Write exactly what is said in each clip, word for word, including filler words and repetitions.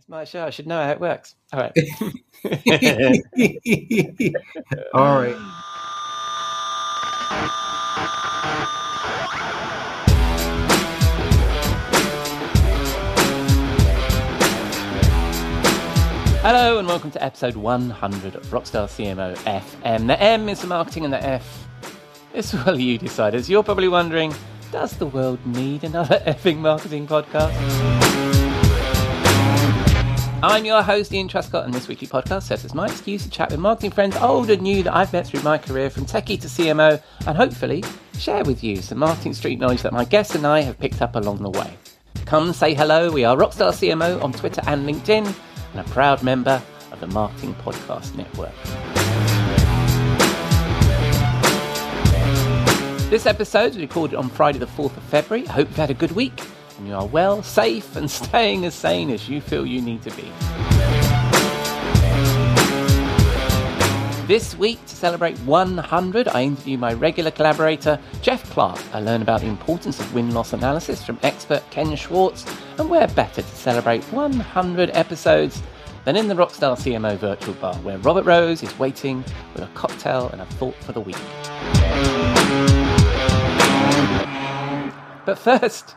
It's my show. I should know how it works. All right. All right. Hello and welcome to episode one hundred of Rockstar C M O F M. The M is for marketing and the F is for, well, you deciders. You're probably wondering, does the world need another effing marketing podcast? I'm your host, Ian Truscott, and this weekly podcast serves as my excuse to chat with marketing friends, old and new, that I've met through my career from techie to C M O, and hopefully share with you some marketing street knowledge that my guests and I have picked up along the way. Come say hello. We are Rockstar C M O on Twitter and LinkedIn, and a proud member of the Marketing Podcast Network. This episode was recorded on Friday the fourth of February. I hope you've had a good week and you are well, safe and staying as sane as you feel you need to be. This week, to celebrate one hundred, I interview my regular collaborator, Jeff Clark. I learn about the importance of win-loss analysis from expert Ken Schwarz, and where better to celebrate one hundred episodes than in the Rockstar C M O virtual bar, where Robert Rose is waiting with a cocktail and a thought for the week. But first,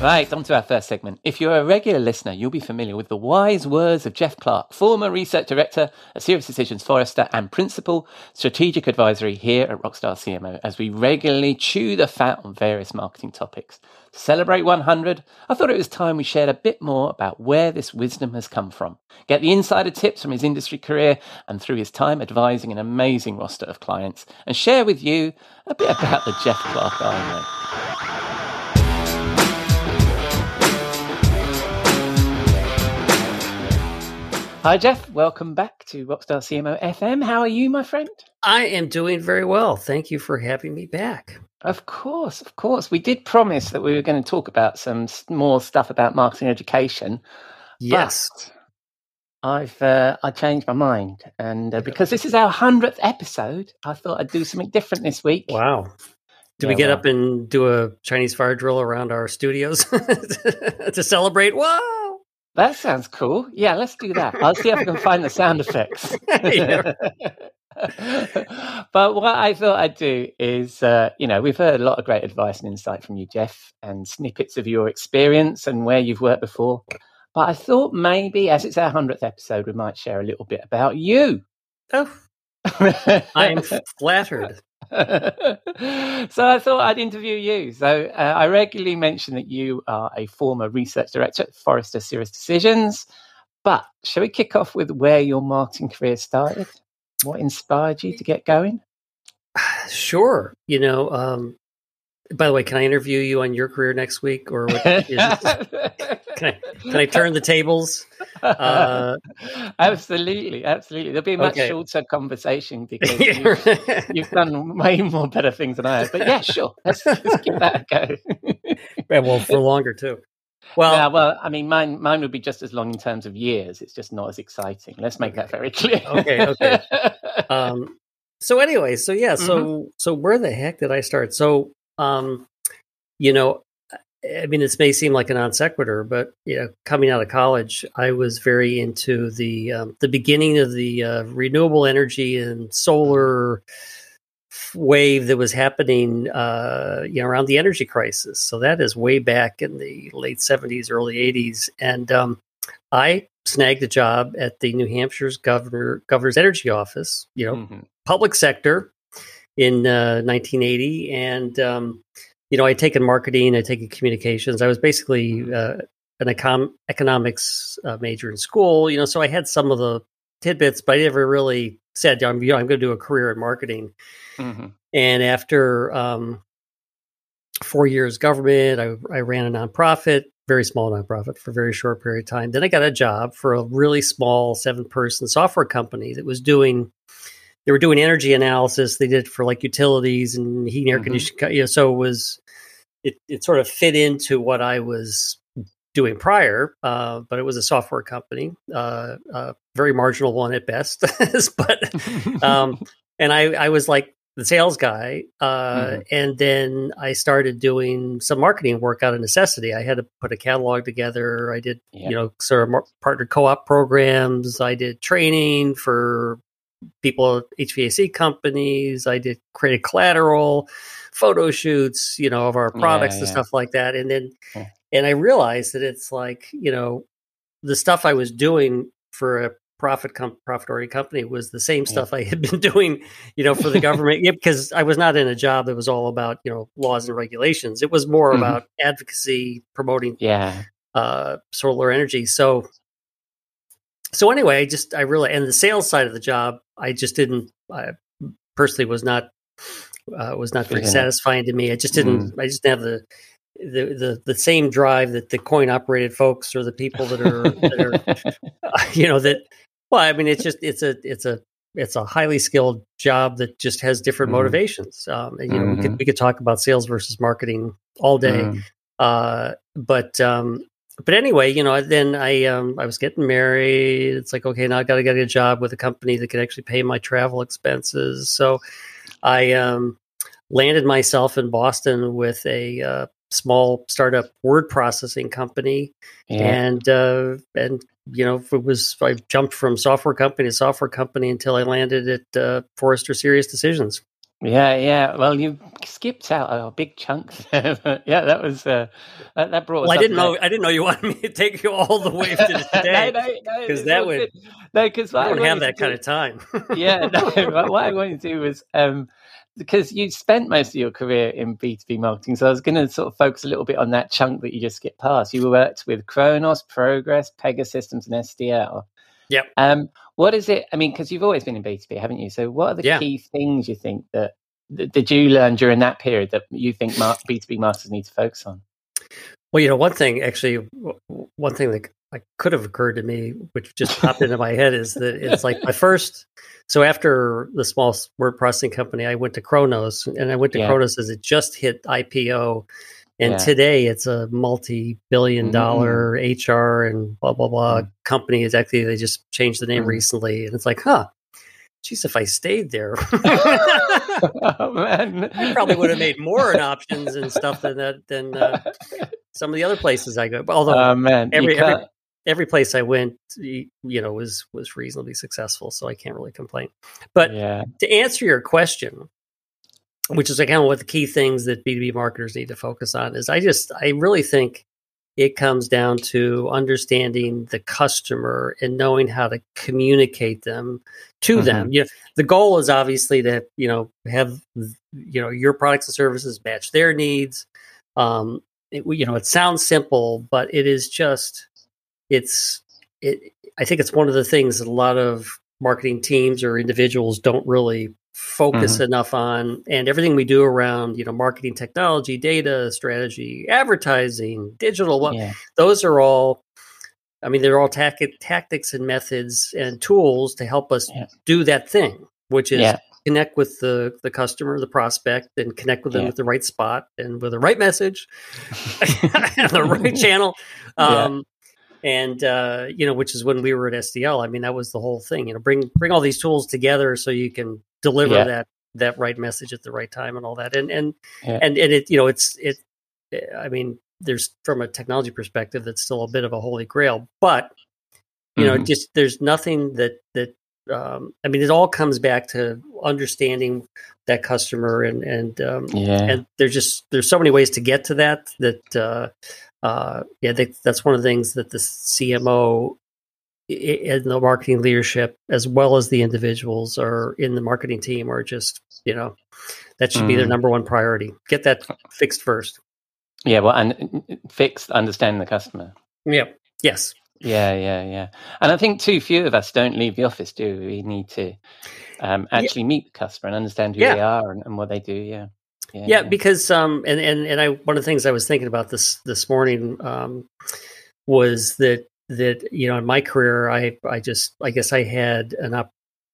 Right, on to our first segment. If you're a regular listener, you'll be familiar with the wise words of Jeff Clark, former research director at SiriusDecisions, Forrester, and principal strategic advisory here at Rockstar C M O, as we regularly chew the fat on various marketing topics. To celebrate one hundred, I thought it was time we shared a bit more about where this wisdom has come from. Get the insider tips from his industry career and through his time advising an amazing roster of clients, and share with you a bit about the Jeff Clark I know. Hi, Jeff. Welcome back to Rockstar C M O F M. How are you, my friend? I am doing very well. Thank you for having me back. Of course, of course. We did promise that we were going to talk about some more stuff about marketing education. Yes. But I've uh, I changed my mind. And uh, because this is our one hundredth episode, I thought I'd do something different this week. Wow. Did yeah, we get well. up and do a Chinese fire drill around our studios to celebrate? Whoa! That sounds cool. Yeah, let's do that. I'll see if I can find the sound effects. But what I thought I'd do is, uh, you know, we've heard a lot of great advice and insight from you, Jeff, and snippets of your experience and where you've worked before. But I thought maybe, as it's our one hundredth episode, we might share a little bit about you. Oh, I'm flattered. So I thought I'd interview you. So uh, I regularly mention that you are a former research director at Forrester SiriusDecisions. But shall we kick off with where your marketing career started? What inspired you to get going? Sure. You know, um, by the way, can I interview you on your career next week? Or what is it? can, I, can I turn the tables? Uh, absolutely, absolutely. There'll be a much okay. shorter conversation because you've, you've done way more better things than I have. But yeah, sure, let's, let's give that a go. And well, for longer too. Well, yeah, well, I mean, mine mine would be just as long in terms of years. It's just not as exciting. Let's make okay. that very clear. okay, okay. Um, so anyway, so yeah, so mm-hmm. so where the heck did I start? So, um, you know. I mean, this may seem like a non sequitur, but you know, coming out of college, I was very into the um, the beginning of the uh, renewable energy and solar wave that was happening, uh, you know, around the energy crisis. So that is way back in the late seventies, early eighties, and um, I snagged a job at the New Hampshire's Governor Governor's Energy Office. You know, mm-hmm. public sector. in uh, nineteen eighty. And, um, you know, I'd taken marketing, I'd taken communications. I was basically uh, an econ- economics uh, major in school, you know, so I had some of the tidbits, but I never really said, I'm, you know, I'm going to do a career in marketing. Mm-hmm. And after um, four years government, I, I ran a nonprofit, very small nonprofit for a very short period of time. Then I got a job for a really small seven person software company that was doing, they were doing energy analysis. They did it for like utilities and heat and air mm-hmm. conditioning. You know, so it was, it, it sort of fit into what I was doing prior, uh, but it was a software company, uh, uh, very marginal one at best. But, um, and I, I was like the sales guy. Uh, mm-hmm. And then I started doing some marketing work out of necessity. I had to put a catalog together. I did, yeah. you know, sort of mar- partner co-op programs. I did training for people at H V A C companies. I did creative collateral, photo shoots, you know, of our products yeah, and yeah. stuff like that. And then, yeah. and I realized that it's like, you know, the stuff I was doing for a profit com- profit-oriented company was the same yeah. stuff I had been doing, you know, for the government, yeah, because I was not in a job that was all about, you know, laws and regulations. It was more mm-hmm. about advocacy, promoting yeah. uh, solar energy. So, so anyway, I just, I really, and the sales side of the job, I just didn't, I personally was not, uh, was not very yeah. satisfying to me. I just didn't, mm. I just didn't have the, The, the the same drive that the coin operated folks or the people that are, that are you know, that, well, I mean, it's just, it's a, it's a, it's a highly skilled job that just has different mm. motivations. Um, and, you mm-hmm. know, we could, we could talk about sales versus marketing all day. Mm. Uh, but, um, but anyway, you know, then I, um, I was getting married. It's like, okay, now I got to get a job with a company that can actually pay my travel expenses. So I, um, landed myself in Boston with a, uh, small startup word processing company. Yeah. And, uh, and, you know, it was, I jumped from software company to software company until I landed at, uh, Forrester SiriusDecisions. Yeah. Yeah. Well, you skipped out a big chunk. Yeah. That was, uh, that, that brought us well, I didn't know, there. I didn't know you wanted me to take you all the way to today. no, no, no, Cause that would, good. no, cause I don't have that kind do, of time. yeah. No, what I wanted to do was, um, because you spent most of your career in B two B marketing. So I was going to sort of focus a little bit on that chunk that you just skipped past. You worked with Kronos, Progress, Pegasystems, and S D L. Yep. Um, what is it? I mean, because you've always been in B two B, haven't you? So what are the yeah. key things you think that, that did you learn during that period that you think mar- B two B marketers need to focus on? Well, you know, one thing, actually, one thing that like, could have occurred to me, which just popped into my head, is that it's like my first. So after the small word processing company, I went to Kronos, and I went to yeah. Kronos as it just hit I P O. And yeah. today it's a multi-billion dollar mm. H R and blah, blah, blah mm. company. It's actually, they just changed the name mm. recently. And it's like, huh. Jeez, if I stayed there, oh, man. I probably would have made more in options and stuff than that, than uh, some of the other places I go. Although oh, man. Every, every every place I went, you know, was was reasonably successful, so I can't really complain. But yeah. to answer your question, which is like kind of what the key things that B two B marketers need to focus on is, I just I really think it comes down to understanding the customer and knowing how to communicate them to mm-hmm. them. You know, the goal is obviously to, you know, have, you know, your products and services match their needs. Um, it, you know, it sounds simple, but it is just, it's, it, I think it's one of the things that a lot of marketing teams or individuals don't really focus mm-hmm. enough on, and everything we do around, you know, marketing technology, data, strategy, advertising, digital, yeah. those are all, I mean, they're all tac- tactics and methods and tools to help us yeah. do that thing, which is yeah. connect with the, the customer, the prospect, and connect with them yeah. at the right spot and with the right message and the right channel. Um, yeah. And, uh, you know, which is when we were at S D L, I mean, that was the whole thing, you know, bring, bring all these tools together so you can deliver yeah. that, that right message at the right time and all that. And, and, yeah. and, and it, you know, it's, it, I mean, there's from a technology perspective, that's still a bit of a holy grail, but you mm-hmm. know, just, there's nothing that, that, um, I mean, it all comes back to understanding that customer and, and, um, yeah. and there's just, there's so many ways to get to that, that, uh, Uh, yeah, they, that's one of the things that the C M O in the marketing leadership as well as the individuals or in the marketing team are just, you know, that should mm. be their number one priority. Get that fixed first. Yeah. Well, and fixed, understanding the customer. Yeah. Yes. Yeah, yeah, yeah. And I think too few of us don't leave the office, do we? We need to um, actually yeah. meet the customer and understand who yeah. they are and, and what they do. Yeah. Yeah, yeah, yeah. Because um, and, and, and I one of the things I was thinking about this this morning um, was that that, you know, in my career, I, I just I guess I had an op-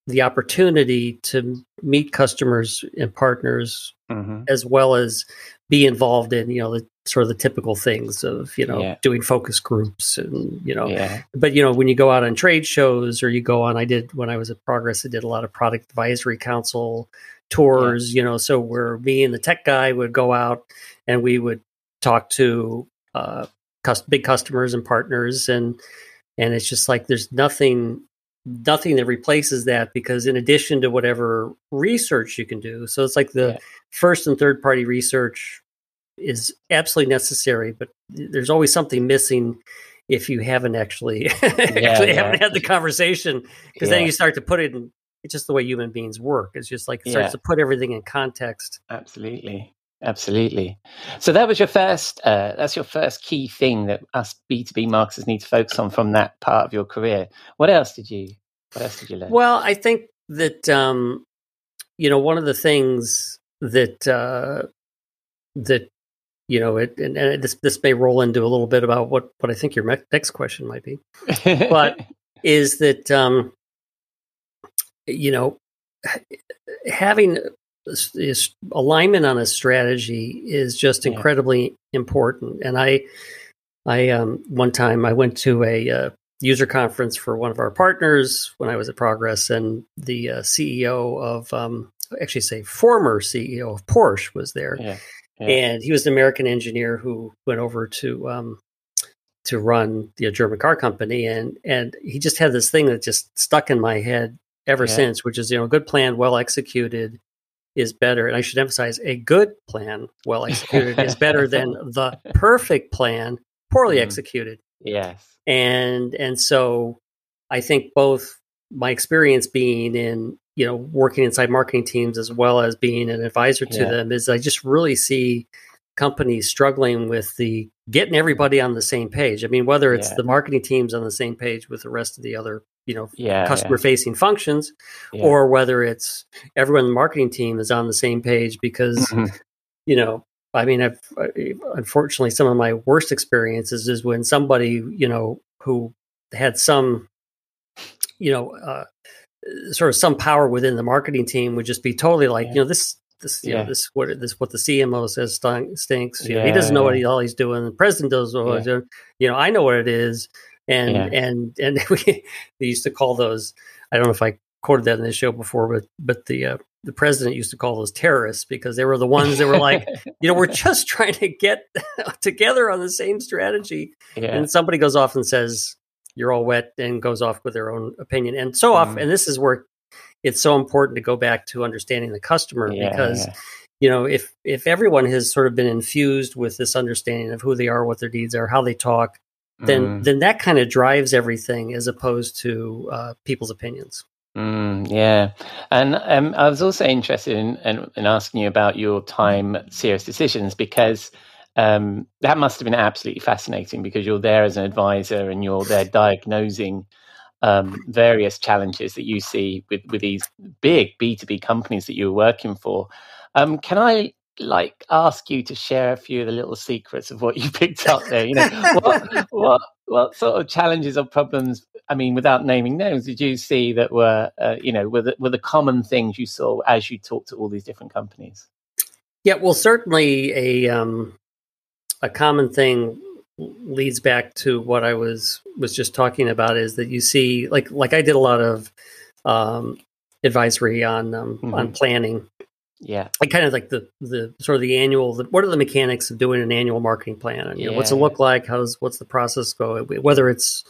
the opportunity to meet customers and partners mm-hmm. as well as be involved in, you know, the sort of the typical things of, you know, yeah. doing focus groups and, you know, yeah. but, you know, when you go out on trade shows or you go on, I did when I was at Progress, I did a lot of product advisory council tours, yeah. you know, so where me and the tech guy would go out and we would talk to uh, cus- big customers and partners. And, and it's just like, there's nothing, nothing that replaces that, because in addition to whatever research you can do, so it's like the yeah. first and third party research is absolutely necessary, but there's always something missing if you haven't actually, yeah, actually yeah. haven't had the conversation, because yeah. then you start to put it in, it's just the way human beings work. It's just like it starts yeah. to put everything in context. Absolutely. Absolutely. So that was your first, uh, that's your first key thing that us B two B marketers need to focus on from that part of your career. What else did you, what else did you learn? Well, I think that, um, you know, one of the things that, uh, that, you know, it, and, and this, this may roll into a little bit about what, what I think your me- next question might be, but is that, um, you know, having is alignment on a strategy is just incredibly yeah. important. And I, I, um, one time I went to a, uh, user conference for one of our partners when I was at Progress, and the uh, C E O of, um, actually say former C E O of Porsche was there. Yeah. Yeah. And he was an American engineer who went over to um, to run the German car company, and and he just had this thing that just stuck in my head ever yeah. since, which is, you know, a good plan, well executed, is better. And I should emphasize, a good plan, well executed, is better than the perfect plan, poorly mm. executed. Yes, and and so I think both my experience being in, you know, working inside marketing teams as well as being an advisor to yeah. them is I just really see companies struggling with the getting everybody on the same page. I mean, whether it's yeah. the marketing teams on the same page with the rest of the other, you know, yeah, customer yeah. facing functions, yeah. or whether it's everyone in the marketing team is on the same page because, mm-hmm. you know, I mean, I've, unfortunately, some of my worst experiences is when somebody, you know, who had some, you know, uh, sort of some power within the marketing team would just be totally like, yeah. you know, this, this, you yeah. know, this, what this, what the C M O says stunk, stinks. You yeah, know, he doesn't know yeah. what he, all he's doing. The president does what yeah. he's doing. You know, I know what it is. And, yeah. and, and we, we used to call those, I don't know if I quoted that in this show before, but, but the, uh, the president used to call those terrorists, because they were the ones that were like, you know, we're just trying to get together on the same strategy. Yeah. And somebody goes off and says, you're all wet, and goes off with their own opinion. And so mm-hmm. off, and this is where it's so important to go back to understanding the customer, yeah, because, yeah. you know, if, if everyone has sort of been infused with this understanding of who they are, what their needs are, how they talk, then, mm. then that kind of drives everything as opposed to uh, people's opinions. Mm, yeah. And um, I was also interested in, in, in asking you about your time at SiriusDecisions, because um, that must have been absolutely fascinating, because you're there as an advisor and you're there diagnosing um, various challenges that you see with, with these big B two B companies that you're working for. Um, can I like ask you to share a few of the little secrets of what you picked up there? You know, what, what, what sort of challenges or problems, I mean, without naming names, did you see that were, uh, you know, were the, were the common things you saw as you talked to all these different companies? Yeah, well, certainly a um, a common thing leads back to what I was was just talking about, is that you see, like like I did a lot of um, advisory on um, mm-hmm. on planning. Yeah, like kind of like the the sort of the annual. The, what are the mechanics of doing an annual marketing plan? And you yeah. know, what's it look like? How does what's the process go? Whether it's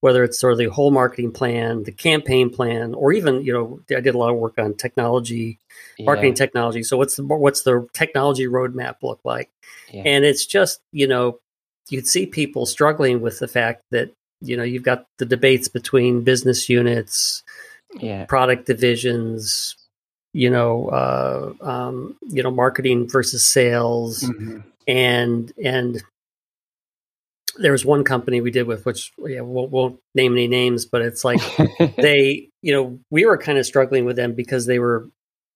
whether it's sort of the whole marketing plan, the campaign plan, or even, you know, I did a lot of work on technology, yeah. marketing technology. So what's the, what's the technology roadmap look like? Yeah. And it's just, you know, you'd see people struggling with the fact that, you know, you've got the debates between business units, yeah. product divisions, you know, uh, um, you know, marketing versus sales. Mm-hmm. And, and there was one company we did with, which yeah, won't, won't name any names, but it's like they, you know, we were kind of struggling with them because they were,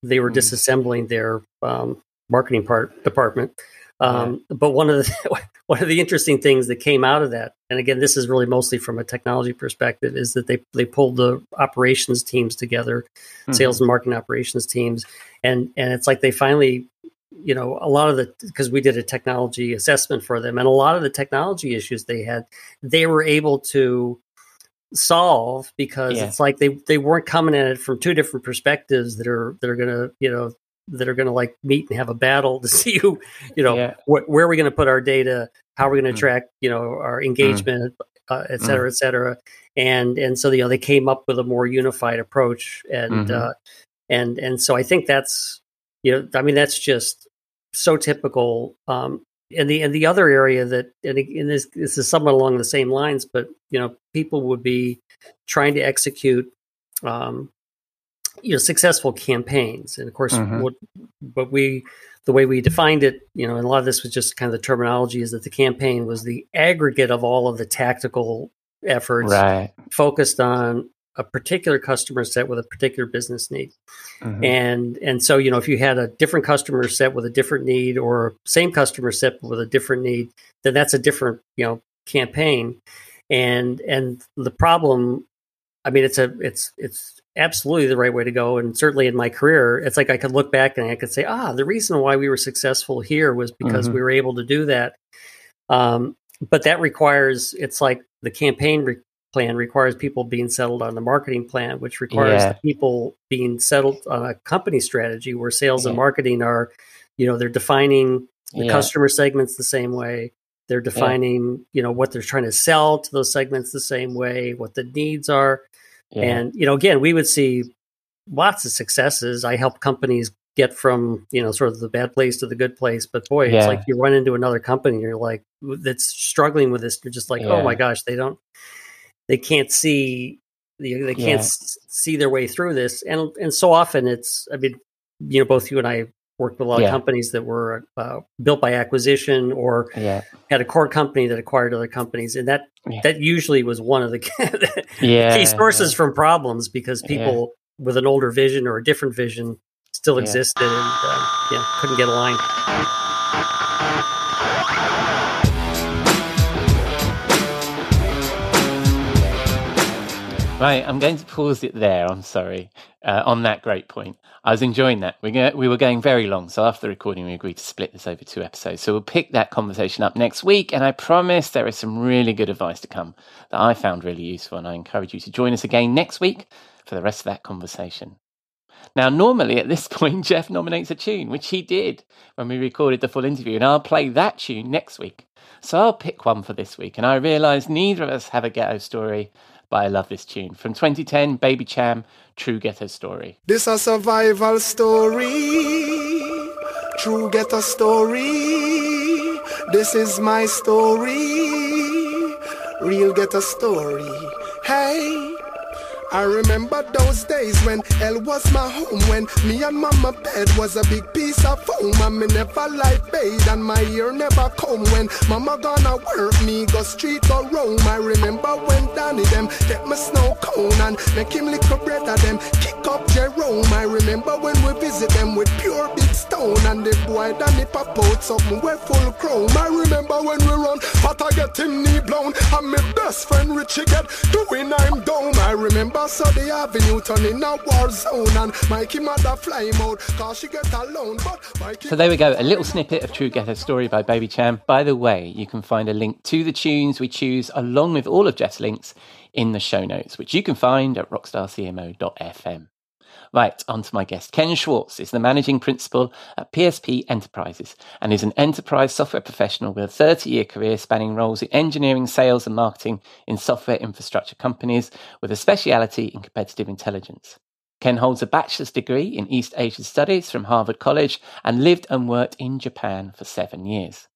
they were mm. disassembling their um, marketing part department. Um, yeah. But one of the, one of the interesting things that came out of that, and again, this is really mostly from a technology perspective, is that they, they pulled the operations teams together, mm-hmm. sales and marketing operations teams. And, and it's like, they finally, you know, a lot of the, because we did a technology assessment for them, and a lot of the technology issues they had, they were able to solve because yeah. it's like they, they weren't coming at it from two different perspectives that are, that are going to, you know, that are going to like meet and have a battle to see who, you know, yeah. wh- where are we going to put our data? How are we going to mm. track, you know, our engagement, mm. uh, et cetera, mm. et cetera. And, and so, you know, they came up with a more unified approach. And, mm-hmm. uh, and, and so I think that's, you know, I mean, that's just so typical. Um, and the, and the other area that, and, and this, this is somewhat along the same lines, but, you know, people would be trying to execute, um, you know, successful campaigns. And of course, mm-hmm. what, but we, the way we defined it, you know, and a lot of this was just kind of the terminology, is that the campaign was the aggregate of all of the tactical efforts right. focused on a particular customer set with a particular business need. Mm-hmm. And, and so, you know, if you had a different customer set with a different need, or same customer set with a different need, then that's a different, you know, campaign. And, and the problem, I mean, it's a, it's, it's, absolutely the right way to go. And certainly in my career, it's like I could look back and I could say, ah, the reason why we were successful here was because mm-hmm. we were able to do that. Um, but that requires, it's like the campaign re- plan requires people being settled on the marketing plan, which requires yeah. the people being settled on a company strategy where sales yeah. and marketing are, you know, they're defining the yeah. customer segments the same way. They're defining, yeah. you know, what they're trying to sell to those segments the same way, what the needs are. Yeah. And, you know, again, we would see lots of successes. I help companies get from, you know, sort of the bad place to the good place. But boy, yeah. it's like you run into another company and you're like, that's struggling with this. You're just like, yeah. oh my gosh, they don't, they can't see, they, they can't yeah. s- see their way through this. And and so often it's, I mean, you know, both you and I worked with a lot yeah. of companies that were uh, built by acquisition, or yeah. had a core company that acquired other companies. And that, yeah. that usually was one of the yeah, key sources yeah. from problems, because people yeah. with an older vision or a different vision still yeah. existed and uh, yeah, couldn't get aligned. Right, I'm going to pause it there. I'm sorry. Uh, on that great point. I was enjoying that. We go, we were going very long. So after the recording, we agreed to split this over two episodes. So we'll pick that conversation up next week. And I promise there is some really good advice to come that I found really useful. And I encourage you to join us again next week for the rest of that conversation. Now, normally at this point, Jeff nominates a tune, which he did when we recorded the full interview. And I'll play that tune next week. So I'll pick one for this week. And I realise neither of us have a ghetto story, but I love this tune. From twenty ten, Baby Cham, True Ghetto Story. This a survival story, true ghetto story. This is my story, real ghetto story. Hey, I remember those days when hell was my home, when me and mama bed was a big piece of foam, and me never life bathe and my ear never comb. When mama gonna work, me go street go roam. I remember when Danny them take my snow cone and make him little bread of them, kick up Jerome. I remember when we visit them with pure big stone, and the boy Danny pop out something we're full chrome. I remember when we run, but I get him knee blown, and my best friend Richie get doing I'm down. I remember so the avenue turning a war zone, and Mikey mother fly mode cause she get alone. But Mikey... So there we go, a little snippet of True Ghetto Story by Baby Cham. By the way, you can find a link to the tunes we choose along with all of Jeff's links in the show notes, which you can find at rockstar c m o dot f m. Right, on to my guest. Ken Schwarz is the managing principal at P S P Enterprises and is an enterprise software professional with a thirty-year career spanning roles in engineering, sales and marketing in software infrastructure companies with a speciality in competitive intelligence. Ken holds a bachelor's degree in East Asian Studies from Harvard College and lived and worked in Japan for seven years.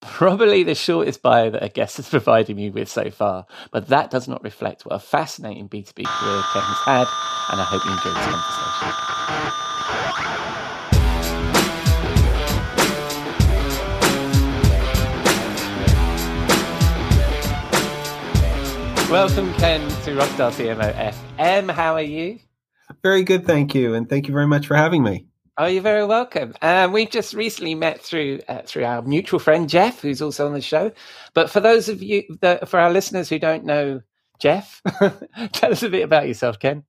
Probably the shortest bio that a guest has provided me with so far, but that does not reflect what a fascinating B two B career Ken has had, and I hope you enjoyed this conversation. Welcome, Ken, to Rockstar C M O F M. How are you? Very good, thank you, and thank you very much for having me. Oh, you're very welcome. Um, we've just recently met through uh, through our mutual friend Jeff, who's also on the show. But for those of you, the, for our listeners who don't know Jeff, tell us a bit about yourself, Ken.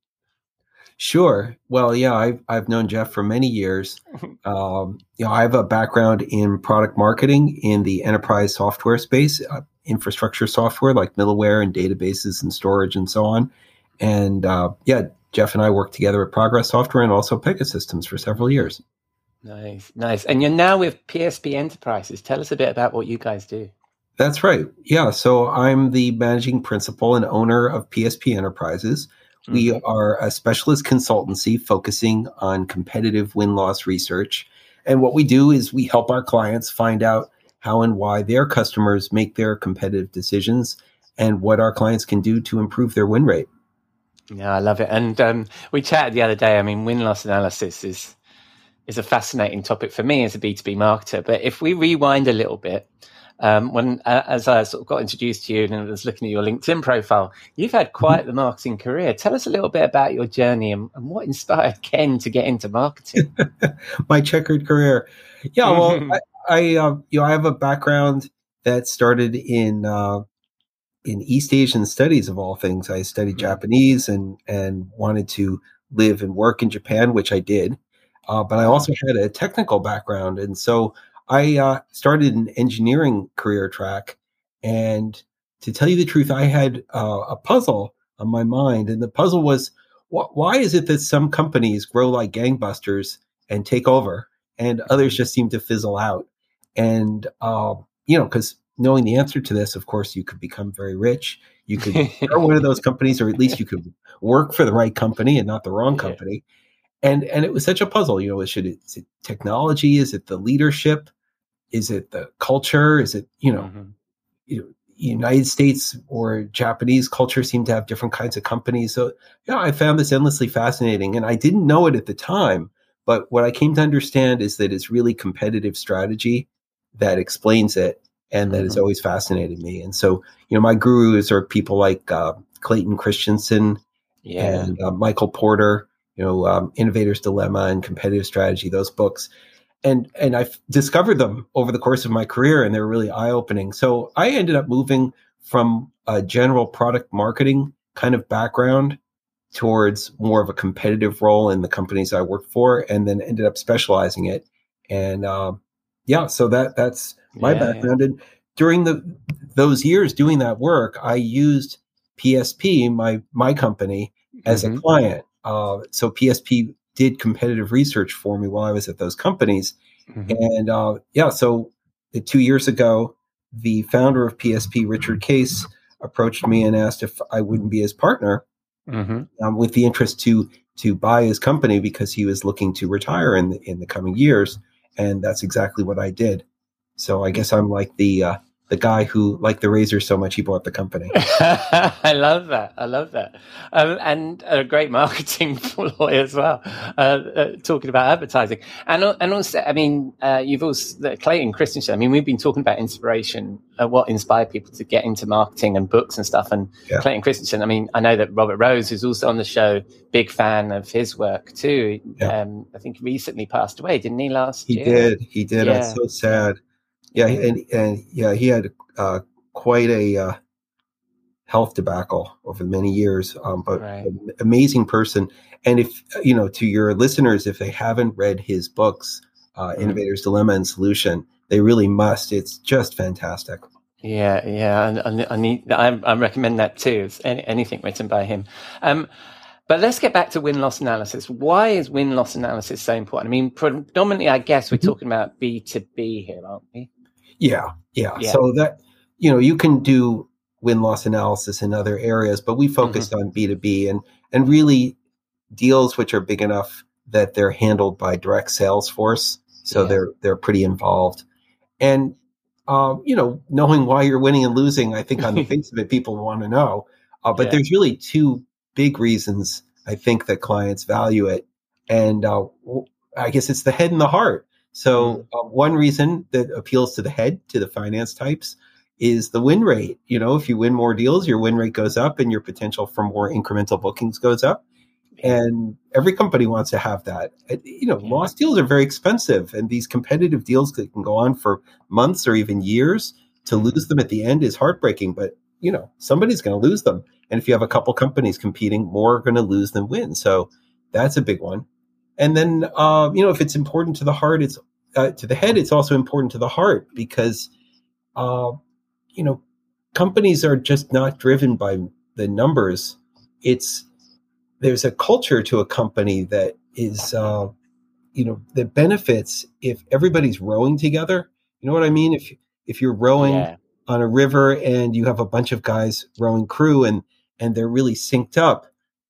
Sure. Well, yeah, I've I've known Jeff for many years. um, you know, I have a background in product marketing in the enterprise software space, uh, infrastructure software like middleware and databases and storage and so on. And uh, yeah. Jeff and I worked together at Progress Software and also Pegasystems for several years. Nice, nice. And you're now with P S P Enterprises. Tell us a bit about what you guys do. That's right. Yeah, so I'm the managing principal and owner of P S P Enterprises. Mm-hmm. We are a specialist consultancy focusing on competitive win-loss research. And what we do is we help our clients find out how and why their customers make their competitive decisions and what our clients can do to improve their win rate. Yeah, I love it. And um, we chatted the other day. I mean, win-loss analysis is is a fascinating topic for me as a B two B marketer. But if we rewind a little bit, um, when uh, as I sort of got introduced to you and I was looking at your LinkedIn profile, you've had quite the marketing career. Tell us a little bit about your journey and, and what inspired Ken to get into marketing. My checkered career. Yeah, well, I, I uh, you know, I have a background that started in uh, in East Asian Studies, of all things. I studied mm-hmm. Japanese and, and wanted to live and work in Japan, which I did. Uh, but I also had a technical background. And so I uh, started an engineering career track. And to tell you the truth, I had uh, a puzzle on my mind. And the puzzle was, wh- why is it that some companies grow like gangbusters and take over and others just seem to fizzle out? And, uh, you know, because knowing the answer to this, of course, you could become very rich. You could start one of those companies, or at least you could work for the right company and not the wrong company. Yeah. And and it was such a puzzle. You know, should it, is it technology? Is it the leadership? Is it the culture? Is it, you know, mm-hmm. you know, United States or Japanese culture seem to have different kinds of companies. So yeah, I found this endlessly fascinating. And I didn't know it at the time, but what I came to understand is that it's really competitive strategy that explains it. And that has always fascinated me. And so, you know, my gurus are people like uh, Clayton Christensen yeah. and uh, Michael Porter, you know, um, Innovator's Dilemma and Competitive Strategy, those books. And and I've discovered them over the course of my career, and they're really eye-opening. So I ended up moving from a general product marketing kind of background towards more of a competitive role in the companies I worked for, and then ended up specializing it. And uh, yeah, so that that's... my yeah, background. Yeah. And during the those years doing that work, I used P S P, my my company, as mm-hmm. a client. Uh, so P S P did competitive research for me while I was at those companies. Mm-hmm. And uh, yeah, so two years ago, the founder of P S P, Richard Case, approached me and asked if I wouldn't be his partner mm-hmm. um, with the interest to to buy his company because he was looking to retire in the, in the coming years. And that's exactly what I did. So I guess I'm like the uh, the guy who liked the razor so much he bought the company. I love that. I love that. Um, and a great marketing ploy as well, uh, uh, talking about advertising. And and also, I mean, uh, you've also, Clayton Christensen, I mean, we've been talking about inspiration, uh, what inspired people to get into marketing and books and stuff. And yeah. Clayton Christensen, I mean, I know that Robert Rose, who's also on the show, big fan of his work too. Yeah. Um, I think recently passed away, didn't he, last he year? He did. He did. Yeah. That's so sad. Yeah, and, and yeah, he had uh, quite a uh, health debacle over many years, um, but right. an amazing person. And if, you know, to your listeners, if they haven't read his books, uh, mm. Innovator's Dilemma and Solution, they really must. It's just fantastic. Yeah, yeah, and, and, and he, I, I recommend that too. It's any, anything written by him. Um, But let's get back to win-loss analysis. Why is win-loss analysis so important? I mean, predominantly, I guess we're mm-hmm. talking about B two B here, aren't we? Yeah, yeah, yeah. So that, you know, you can do win-loss analysis in other areas, but we focused mm-hmm. on B two B and and really deals which are big enough that they're handled by direct sales force. So yeah. they're they're pretty involved. And um, you know, knowing why you're winning and losing, I think on the face of it, people want to know. Uh, but yeah. there's really two big reasons I think that clients value it. And uh, I guess it's the head and the heart. So uh, one reason that appeals to the head, to the finance types, is the win rate. You know, if you win more deals, your win rate goes up and your potential for more incremental bookings goes up. And every company wants to have that. You know, yeah. lost deals are very expensive, and these competitive deals that can go on for months or even years, to lose them at the end is heartbreaking. But, you know, somebody's going to lose them. And if you have a couple companies competing, more are going to lose than win. So that's a big one. And then, uh, you know, if it's important to the heart, it's uh, to the head, it's also important to the heart because, uh, you know, companies are just not driven by the numbers. It's there's a culture to a company that is, uh, you know, that benefits if everybody's rowing together. You know what I mean? If if you're rowing yeah. on a river and you have a bunch of guys rowing crew and and they're really synced up,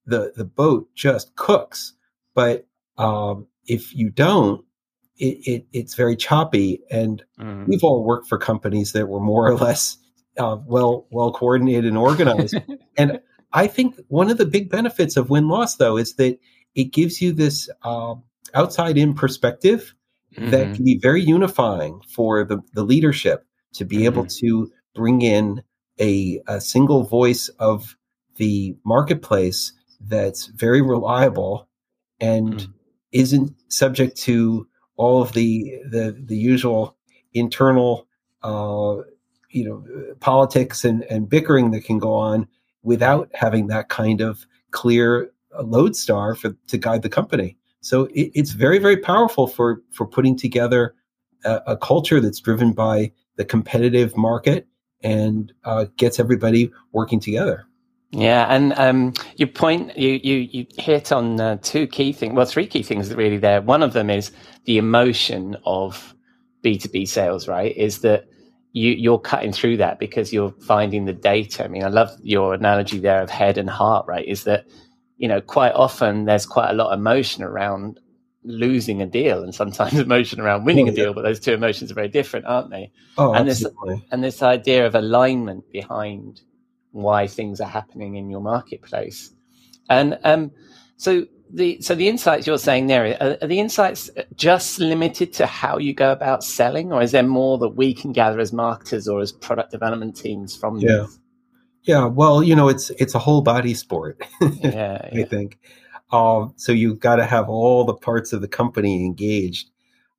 the the boat just cooks. But um, if you don't, it, it it's very choppy. And mm. we've all worked for companies that were more or less uh, well well coordinated and organized. And I think one of the big benefits of win-loss, though, is that it gives you this uh, outside-in perspective mm-hmm. that can be very unifying for the, the leadership to be mm-hmm. able to bring in a, a single voice of the marketplace that's very reliable and mm-hmm. isn't subject to all of the the, the usual internal uh, you know, politics and, and bickering that can go on, without having that kind of clear lodestar for to guide the company. So it, it's very, very powerful for for putting together a, a culture that's driven by the competitive market and uh, gets everybody working together. Yeah, and um, you point you you you hit on uh, two key things. Well, three key things really there. One of them is the emotion of B two B sales. Right, is that You, you're cutting through that because you're finding the data. I mean, I love your analogy there of head and heart, right? Is that, you know, quite often there's quite a lot of emotion around losing a deal and sometimes emotion around winning oh, a deal, yeah. but those two emotions are very different, aren't they? Oh, and this, and this idea of alignment behind why things are happening in your marketplace. And um, so the so the insights you're saying there, are, are the insights just limited to how you go about selling, or is there more that we can gather as marketers or as product development teams from yeah. this? Yeah, well, you know, it's it's a whole body sport, yeah, I yeah. think. Um, so you've got to have all the parts of the company engaged.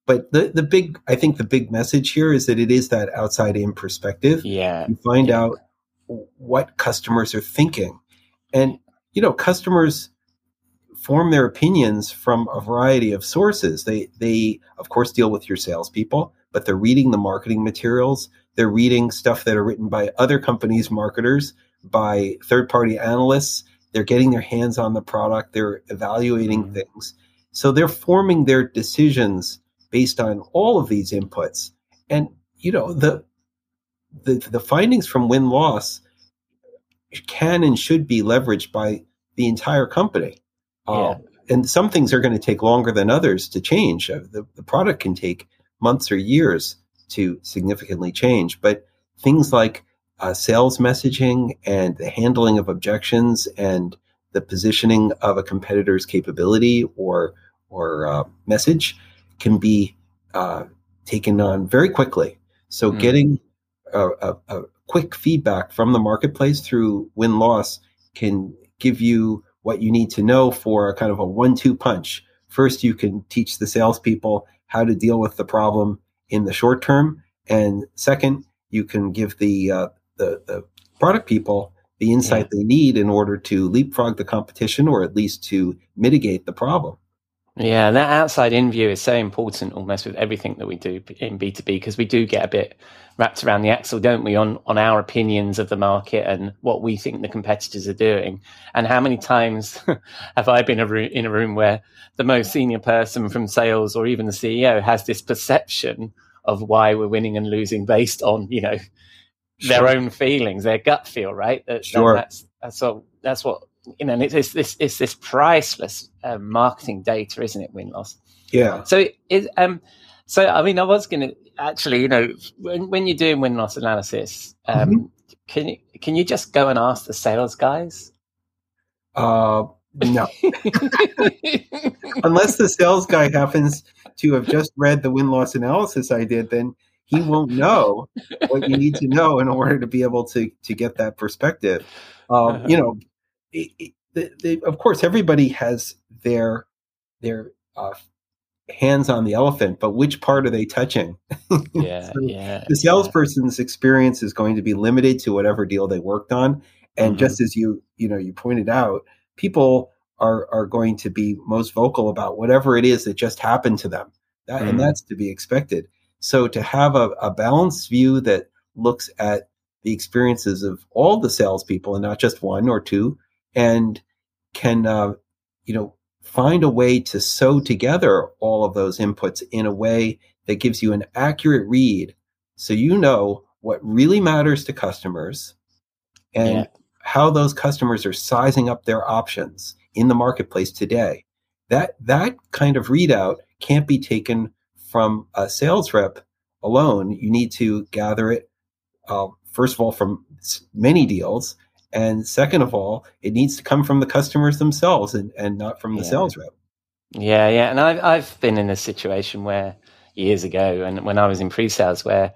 But the, the big, I think the big message here is that it is that outside-in perspective. Yeah. You find yeah. out what customers are thinking. And, you know, customers form their opinions from a variety of sources. They, they of course, deal with your salespeople, but they're reading the marketing materials. They're reading stuff that are written by other companies' marketers, by third-party analysts. They're getting their hands on the product. They're evaluating mm-hmm. things. So they're forming their decisions based on all of these inputs. And, you know, the the, the findings from win-loss can and should be leveraged by the entire company. Yeah. Um, and some things are going to take longer than others to change. The, the product can take months or years to significantly change. But things like uh, sales messaging and the handling of objections and the positioning of a competitor's capability or or uh, message can be uh, taken on very quickly. So mm. getting a, a, a quick feedback from the marketplace through win-loss can give you what you need to know for a kind of a one two punch. First, you can teach the salespeople how to deal with the problem in the short term. And second, you can give the uh, the, the product people the insight yeah. they need in order to leapfrog the competition or at least to mitigate the problem. Yeah, and that outside-in view is so important almost with everything that we do in B two B because we do get a bit wrapped around the axle, don't we, on, on our opinions of the market and what we think the competitors are doing. And how many times have I been a ro- in a room where the most senior person from sales or even the C E O has this perception of why we're winning and losing based on, you know, their sure. own feelings, their gut feel, right? That, sure. That's, that's what, that's what you know, and it's, it's, it's, it's this priceless uh, marketing data, isn't it, win-loss? Yeah. So it, um, so I mean, I was going to actually, you know, when, when you're doing win-loss analysis, um, mm-hmm. can you can you just go and ask the sales guys? Uh, no, unless the sales guy happens to have just read the win-loss analysis I did, then he won't know what you need to know in order to be able to to get that perspective. Um, uh-huh. You know, it, it, the, the, of course, everybody has their their uh, hands on the elephant, but which part are they touching? Yeah, so yeah, the salesperson's yeah. experience is going to be limited to whatever deal they worked on, and mm-hmm. just as you you know you pointed out, people are are going to be most vocal about whatever it is that just happened to them, that, mm-hmm. and that's to be expected. So to have a, a balanced view that looks at the experiences of all the salespeople and not just one or two, and can, uh, you know, find a way to sew together all of those inputs in a way that gives you an accurate read. So you know what really matters to customers and yeah. how those customers are sizing up their options in the marketplace today. That, that kind of readout can't be taken from a sales rep alone. You need to gather it, uh, first of all, from many deals. And second of all, it needs to come from the customers themselves and, and not from the yeah. sales rep. Yeah, yeah. And I've, I've been in a situation where years ago, and when I was in pre-sales, where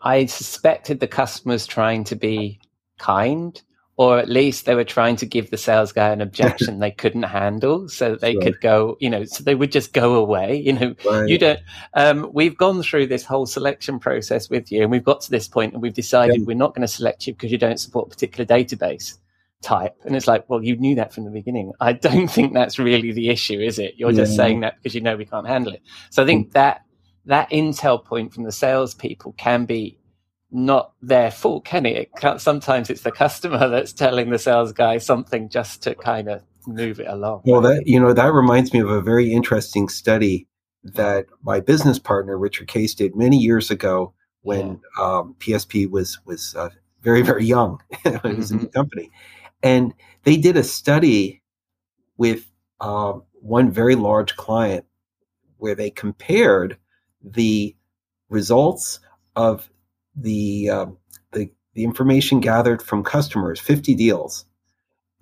I suspected the customers trying to be kind, or at least they were trying to give the sales guy an objection they couldn't handle, so that they sure. could go, you know, so they would just go away. You know, right. you don't, um, we've gone through this whole selection process with you, and we've got to this point and we've decided yeah. we're not going to select you because you don't support a particular database type. And it's like, well, you knew that from the beginning. I don't think that's really the issue, is it? You're yeah. just saying that because you know we can't handle it. So I think mm. that, that intel point from the salespeople can be not their fault, can it? It can't, sometimes it's the customer that's telling the sales guy something just to kind of move it along. Well, that you know that reminds me of a very interesting study that my business partner Richard Case did many years ago when yeah. um, P S P was was uh, very very young when it was mm-hmm. in the company, and they did a study with um, one very large client where they compared the results of the uh, the the information gathered from customers, fifty deals,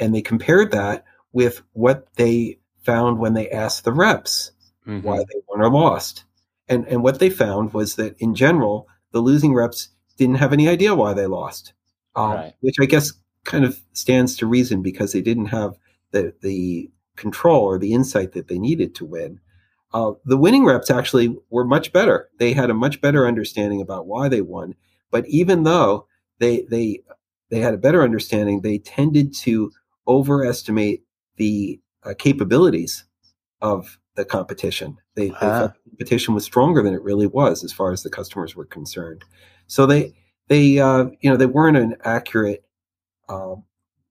and they compared that with what they found when they asked the reps mm-hmm. why they won or lost, and and what they found was that in general the losing reps didn't have any idea why they lost, um, right. which I guess kind of stands to reason because they didn't have the the control or the insight that they needed to win. Uh, the winning reps actually were much better. They had a much better understanding about why they won. But even though they they they had a better understanding, they tended to overestimate the uh, capabilities of the competition. They, uh-huh. they thought the competition was stronger than it really was, as far as the customers were concerned. So they they uh, you know they weren't an accurate uh,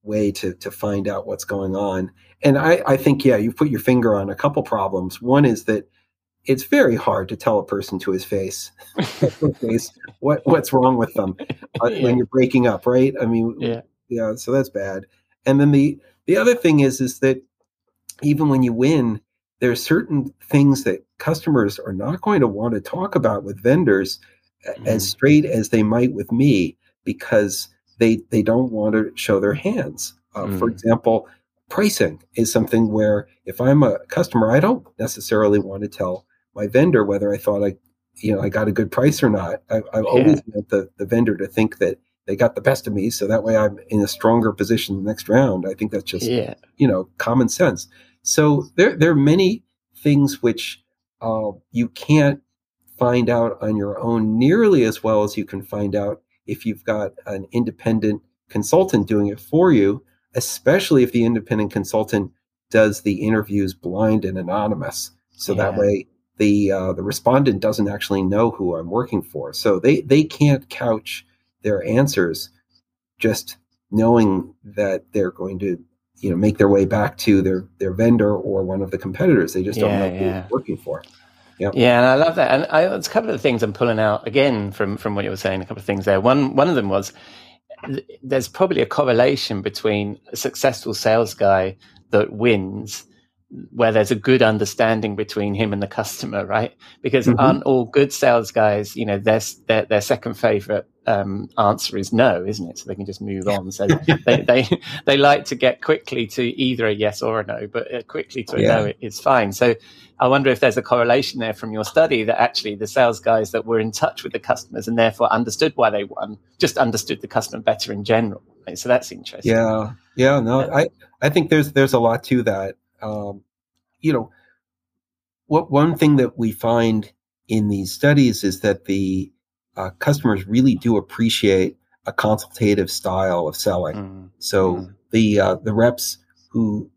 way to to find out what's going on. And I, I think, yeah, you put your finger on a couple problems. One is that it's very hard to tell a person to his face, face what what's wrong with them uh, yeah. when you're breaking up, right? I mean, yeah. yeah, so that's bad. And then the the other thing is is that even when you win, there are certain things that customers are not going to want to talk about with vendors mm. as straight as they might with me, because they they don't want to show their hands. Uh, mm. For example, pricing is something where if I'm a customer, I don't necessarily want to tell my vendor whether I thought I, you know, I got a good price or not. I, I yeah. always want the, the vendor to think that they got the best of me, so that way I'm in a stronger position the next round. I think that's just, yeah. you know, common sense. So there, there are many things which uh, you can't find out on your own nearly as well as you can find out if you've got an independent consultant doing it for you, especially if the independent consultant does the interviews blind and anonymous. So yeah. that way the uh, the respondent doesn't actually know who I'm working for. So they, they can't couch their answers just knowing that they're going to, you know, make their way back to their, their vendor or one of the competitors. They just yeah, don't know yeah. who they're working for. Yep. Yeah, and I love that. And I, it's a couple of things I'm pulling out again from, from what you were saying, a couple of things there. One one of them was, there's probably a correlation between a successful sales guy that wins where there's a good understanding between him and the customer, right? Because mm-hmm. aren't all good sales guys, you know, their their, their second favorite um, answer is no, isn't it? So they can just move on. So they, they they like to get quickly to either a yes or a no, but quickly to a yeah. no is fine. So I wonder if there's a correlation there from your study that actually the sales guys that were in touch with the customers and therefore understood why they won, just understood the customer better in general. Right? So that's interesting. Yeah, yeah, no, yeah. I, I think there's there's a lot to that. Um, you know, what one thing that we find in these studies is that the uh, customers really do appreciate a consultative style of selling. Mm. So mm. the uh, the reps who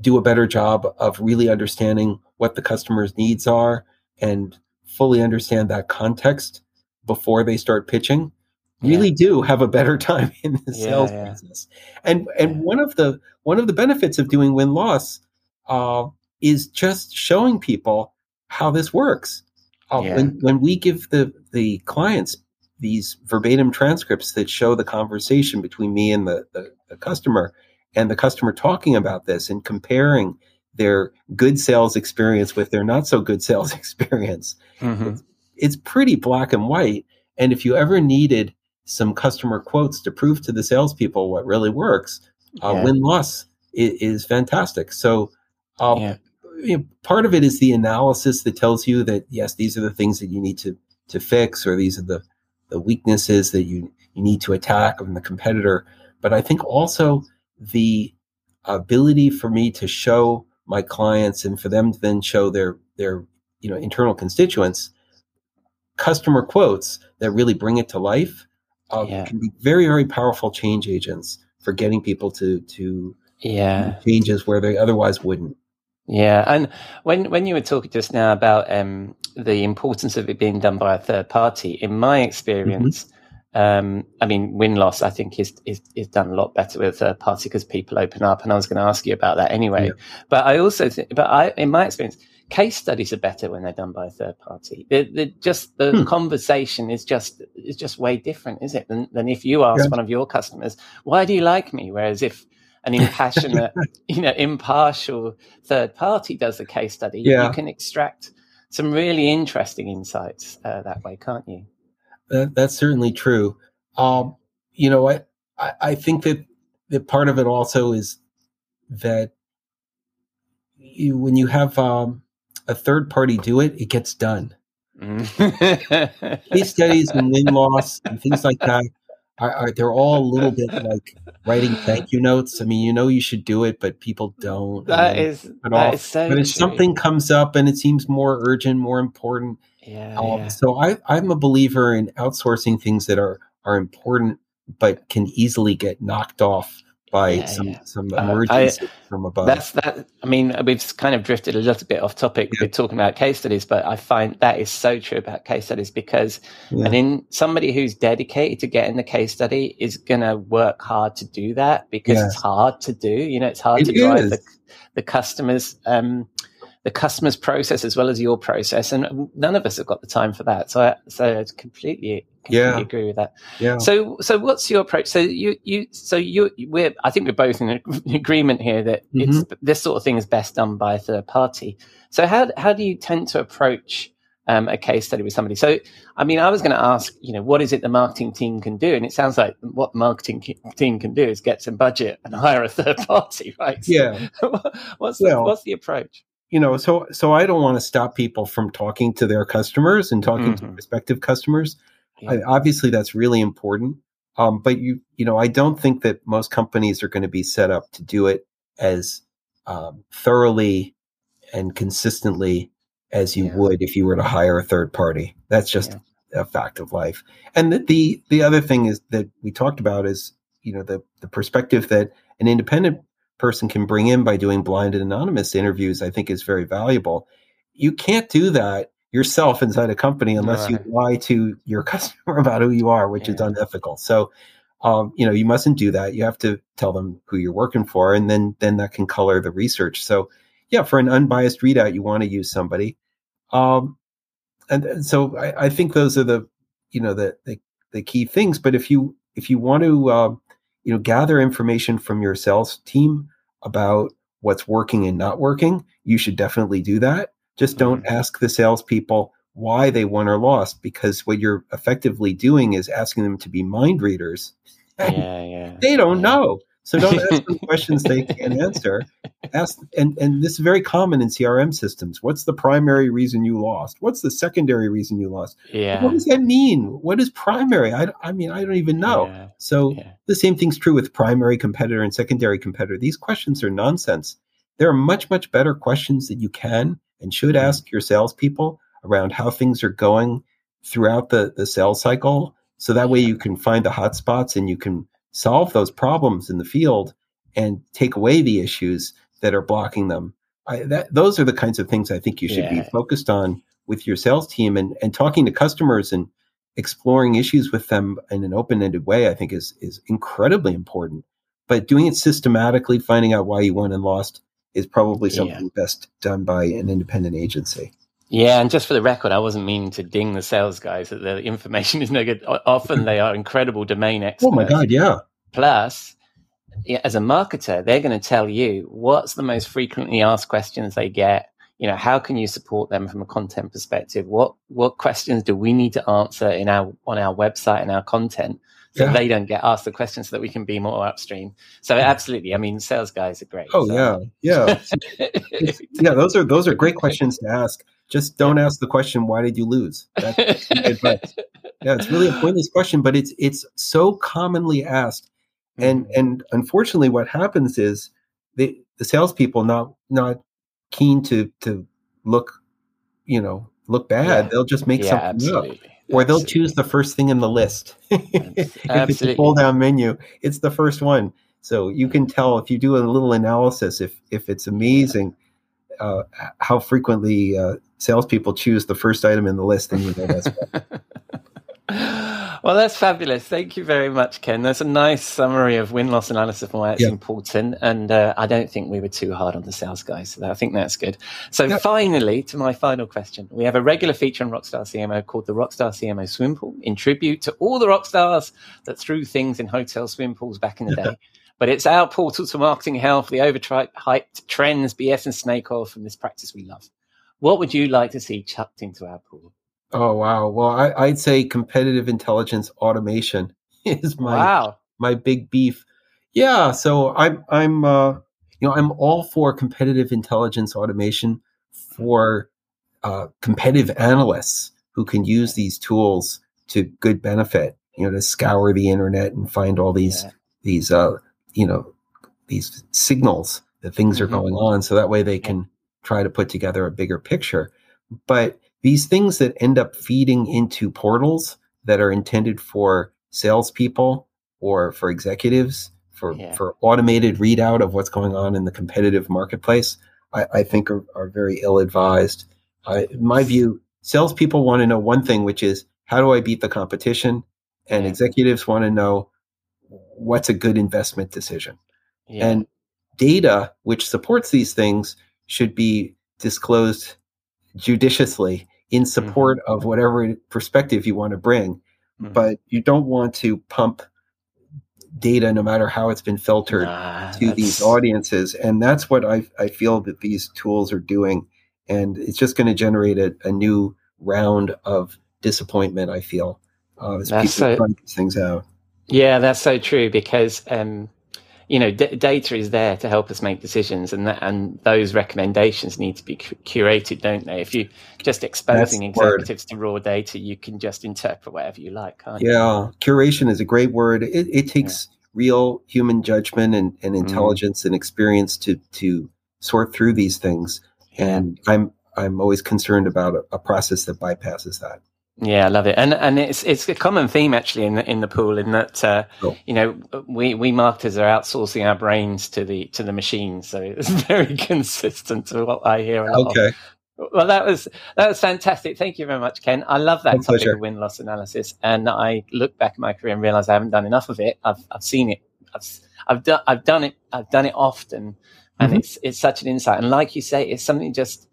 do a better job of really understanding what the customer's needs are and fully understand that context before they start pitching yeah. really do have a better time in the yeah, sales yeah. process. And and yeah. one of the one of the benefits of doing win-loss uh, is just showing people how this works. Uh, yeah. When when we give the the clients these verbatim transcripts that show the conversation between me and the, the, the customer, and the customer talking about this and comparing their good sales experience with their not so good sales experience, mm-hmm. it's, it's pretty black and white. And if you ever needed some customer quotes to prove to the salespeople what really works, uh, yeah. win-loss is, is fantastic. So uh, yeah. you know, part of it is the analysis that tells you that, yes, these are the things that you need to to fix, or these are the, the weaknesses that you, you need to attack from the competitor. But I think also the ability for me to show my clients and for them to then show their their you know internal constituents customer quotes that really bring it to life uh, yeah. can be very, very powerful change agents for getting people to to yeah changes where they otherwise wouldn't. Yeah, and when when you were talking just now about um, the importance of it being done by a third party, in my experience. Mm-hmm. Um, I mean, win-loss, I think, is, is is done a lot better with a third party because people open up, and I was going to ask you about that anyway. Yeah. But I also think, but I, in my experience, case studies are better when they're done by a third party. They're, they're just the hmm. conversation is just is just way different, is it? Than, than if you ask yeah. one of your customers, "Why do you like me?" Whereas if an impassionate, you know, impartial third party does a case study, yeah. you can extract some really interesting insights uh, that way, can't you? That, that's certainly true. Um, you know, I, I, I think that, that part of it also is that you, when you have um, a third party do it, it gets done. Mm. Case studies and win-loss and things like that, are, are they're all a little bit like writing thank you notes. I mean, you know you should do it, but people don't. That is, that off. is so But if true. something comes up and it seems more urgent, more important, Yeah, um, yeah. So I, I'm a believer in outsourcing things that are, are important, but can easily get knocked off by yeah, some, yeah. some emergency uh, I, from above. That's that. I mean, we've kind of drifted a little bit off topic. Yeah. We're talking about case studies, but I find that is so true about case studies because yeah. and in somebody who's dedicated to getting the case study is going to work hard to do that because yeah. it's hard to do. You know, it's hard it to drive is. the the customers. Um, the customer's process as well as your process, and none of us have got the time for that. So I, so I completely, completely yeah. agree with that. Yeah. So, so what's your approach? So you, you, so you, we're, I think we're both in agreement here that mm-hmm. it's, this sort of thing is best done by a third party. So how, how do you tend to approach um, a case study with somebody? So, I mean, I was going to ask, you know, what is it the marketing team can do? And it sounds like what the marketing team can do is get some budget and hire a third party, right? So yeah. what's, well, the, what's the approach? You know, so so I don't want to stop people from talking to their customers and talking mm-hmm. to prospective customers. Yeah. I, obviously, that's really important. Um, but, you you know, I don't think that most companies are going to be set up to do it as um, thoroughly and consistently as you yeah. would if you were to hire a third party. That's just yeah. a fact of life. And the, the the other thing is that we talked about is, you know, the, the perspective that an independent person can bring in by doing blind and anonymous interviews, I think is very valuable. You can't do that yourself inside a company unless right. you lie to your customer about who you are, which yeah. is unethical. So, um, you know, you mustn't do that. You have to tell them who you're working for, and then then that can color the research. So, yeah, for an unbiased readout, you want to use somebody. Um, and, and so I, I think those are the, you know, the, the the key things. But if you if you want to uh, you know, gather information from your sales team about what's working and not working, you should definitely do that. Just don't mm-hmm. ask the salespeople why they won or lost, because what you're effectively doing is asking them to be mind readers. Yeah, yeah, they don't yeah. know. So don't ask them questions they can't answer. Ask, and, and this is very common in C R M systems. What's the primary reason you lost? What's the secondary reason you lost? Yeah. What does that mean? What is primary? I, I mean, I don't even know. Yeah. So yeah. the same thing's true with primary competitor and secondary competitor. These questions are nonsense. There are much, much better questions that you can and should mm-hmm. ask your salespeople around how things are going throughout the, the sales cycle. So that way you can find the hot spots and you can solve those problems in the field and take away the issues that are blocking them. I, that, those are the kinds of things I think you should yeah. be focused on with your sales team, and, and talking to customers and exploring issues with them in an open-ended way, I think is, is incredibly important. But doing it systematically, finding out why you won and lost, is probably something yeah. best done by an independent agency. Yeah, and just for the record, I wasn't meaning to ding the sales guys that their information is no good. Often they are incredible domain experts. Oh my God, yeah. Plus, yeah, as a marketer, they're going to tell you what's the most frequently asked questions they get. You know, how can you support them from a content perspective? What what questions do we need to answer in our on our website and our content so yeah. they don't get asked the questions, so that we can be more upstream? So absolutely, I mean, sales guys are great. Oh so. yeah, yeah, yeah. Those are those are great questions to ask. Just don't ask the question, why did you lose? That's advice. Yeah, it's really a pointless question, but it's it's so commonly asked. And mm-hmm. and unfortunately what happens is the, the salespeople not not keen to to look, you know, look bad. Yeah. They'll just make yeah, something absolutely. up. Or they'll absolutely. choose the first thing in the list. If it's a pull down menu, it's the first one. So you can tell if you do a little analysis, if if it's amazing yeah. uh, how frequently uh salespeople choose the first item in the list, and you know that's right. Well, that's fabulous. Thank you very much, Ken. That's a nice summary of win-loss analysis and why it's yeah. important. And uh, I don't think we were too hard on the sales guys. So I think that's good. So yeah. finally, to my final question, we have a regular feature on Rockstar C M O called the Rockstar C M O Swim Pool, in tribute to all the rock stars that threw things in hotel swim pools back in the day. But it's our portal to marketing health, the overhyped trends, B S and snake oil from this practice we love. What would you like to see chucked into our pool? Oh, wow. Well, I, I'd say competitive intelligence automation is my wow. my big beef. Yeah. So I'm I'm uh, you know, I'm all for competitive intelligence automation for uh, competitive analysts who can use these tools to good benefit. You know, to scour the internet and find all these yeah. these uh, you know, these signals that things mm-hmm. are going on, so that way they can try to put together a bigger picture. But these things that end up feeding into portals that are intended for salespeople or for executives, for, yeah. for automated readout of what's going on in the competitive marketplace, I, I think are, are very ill-advised. I, in my view, salespeople want to know one thing, which is, how do I beat the competition? And yeah. executives want to know, what's a good investment decision? Yeah. And data, which supports these things, should be disclosed judiciously in support mm-hmm. of whatever perspective you want to bring. Mm-hmm. But you don't want to pump data, no matter how it's been filtered, nah, to that's... these audiences. And that's what I, I feel that these tools are doing. And it's just going to generate a, a new round of disappointment, I feel, uh, as that's people so... try these things out. Yeah, that's so true, because... Um... you know, d- data is there to help us make decisions, and that, and those recommendations need to be cu- curated, don't they? If you just exposing That's executives word. to raw data, you can just interpret whatever you like, can't yeah. you? Yeah, curation is a great word. It, it takes yeah. real human judgment and, and intelligence mm. and experience to to sort through these things. Yeah. And I'm I'm always concerned about a, a process that bypasses that. Yeah, I love it, and and it's it's a common theme actually in the, in the pool, in that uh, cool. you know, we, we marketers are outsourcing our brains to the to the machines, so it's very consistent to what I hear. A lot okay. of. Well, that was that was fantastic. Thank you very much, Ken. I love that My topic pleasure. of win loss analysis, and I look back at my career and realize I haven't done enough of it. I've I've seen it. I've I've done I've done it. I've done it often, and mm-hmm. it's it's such an insight. And like you say, it's something just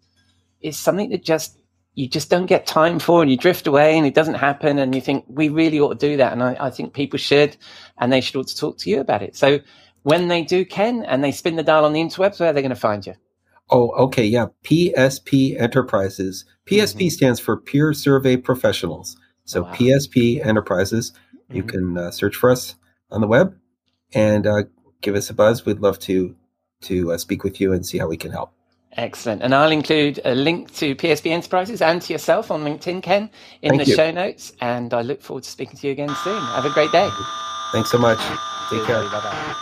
it's something that just. you just don't get time for, and you drift away and it doesn't happen. And you think, we really ought to do that. And I, I think people should, and they should ought to talk to you about it. So when they do, Ken, and they spin the dial on the interwebs, where are they going to find you? Oh, okay. Yeah. P S P Enterprises. P S P mm-hmm. stands for Peer Survey Professionals. So wow. P S P Enterprises. Mm-hmm. You can uh, search for us on the web and uh, give us a buzz. We'd love to to uh, speak with you and see how we can help. Excellent. And I'll include a link to P S P Enterprises and to yourself on LinkedIn, Ken, in Thank the you. show notes. And I look forward to speaking to you again soon. Have a great day. Thanks so much. Take See care. You. Bye-bye.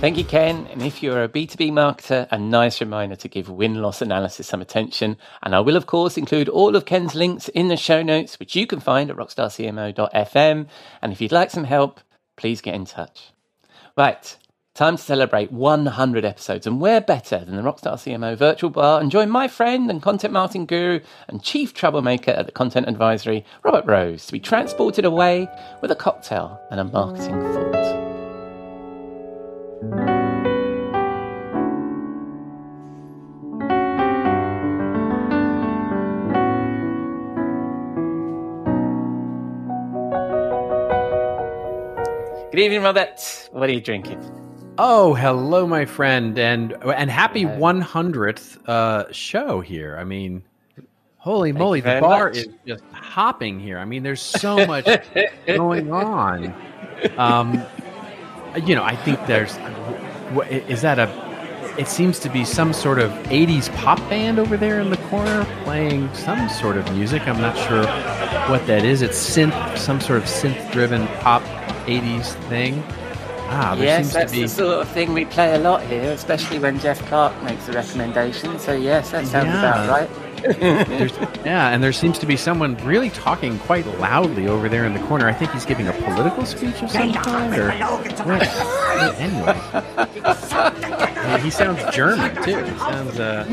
Thank you, Ken. And if you're a B two B marketer, a nice reminder to give win-loss analysis some attention. And I will, of course, include all of Ken's links in the show notes, which you can find at rockstar c m o dot f m. And if you'd like some help, please get in touch. Right, time to celebrate one hundred episodes. And where better than the Rockstar C M O virtual bar? And join my friend and content marketing guru and chief troublemaker at the Content Advisory, Robert Rose, to be transported away with a cocktail and a marketing thought. Good evening, Robert. What are you drinking? Oh, hello, my friend, and and happy one hundredth uh, show here. I mean, holy Thank moly, the bar much. is just hopping here. I mean, there's so much going on. Um, you know, I think there's is that a? It seems to be some sort of eighties pop band over there in the corner playing some sort of music. I'm not sure what that is. It's synth, some sort of synth-driven pop. eighties thing. Ah, there yes, seems that's to be... the sort of thing we play a lot here, especially when Jeff Clark makes a recommendation. So yes, that sounds yeah. about right. yeah, and there seems to be someone really talking quite loudly over there in the corner. I think he's giving a political speech of some kind. Or... Right. Anyway, yeah, he sounds German too. He sounds. Uh...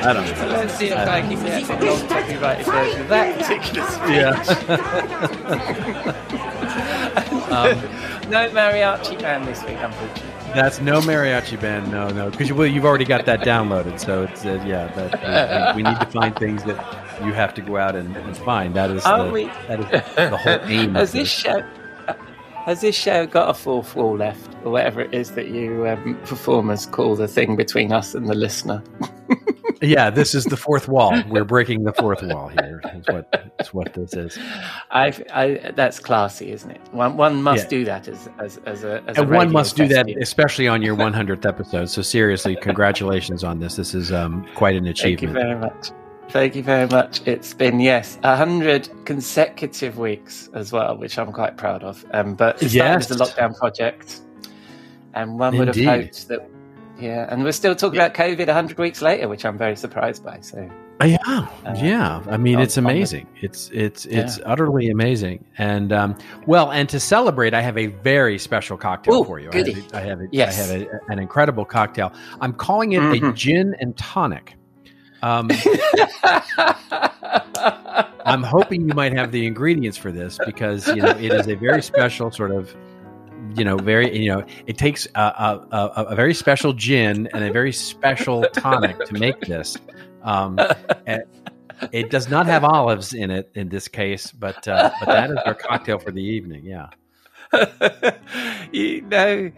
I don't know. Let's see if I can get the copyrighted version of that particular speech. Yeah. um, no mariachi band this week, unfortunately. That's no mariachi band, no, no. Because you, well, you've already got that downloaded, so it's uh, yeah. That, uh, we, we need to find things that you have to go out and, and find. That is, the, we... that is the whole aim. Has of this show, has this show got a fourth wall left, or whatever it is that you um, performers call the thing between us and the listener? Yeah, this is the fourth wall. We're breaking the fourth wall here. That's what, that's what this is. I, I, that's classy, isn't it? One, one must yeah. do that as as as a. As and a one must do that, here. especially on your one hundredth episode. So seriously, congratulations on this. This is um, quite an achievement. Thank you very much. Thank you very much. It's been yes, a hundred consecutive weeks as well, which I'm quite proud of. Um, but it yes. started as a lockdown project, and one Indeed. would have hoped that. Yeah, and we're still talking yeah. about COVID one hundred weeks later, which I'm very surprised by. So, yeah, uh, yeah. I mean, it's amazing. It's it's it's yeah. utterly amazing. And um, well, and to celebrate, I have a very special cocktail Ooh, for you. Goody. I have, I have, a, yes. I have a, an incredible cocktail. I'm calling it mm-hmm. a gin and tonic. Um, I'm hoping you might have the ingredients for this because you know it is a very special sort of. You know, very. You know, it takes a, a, a, a very special gin and a very special tonic to make this. Um, it does not have olives in it in this case, but uh, but that is our cocktail for the evening. Yeah, you know.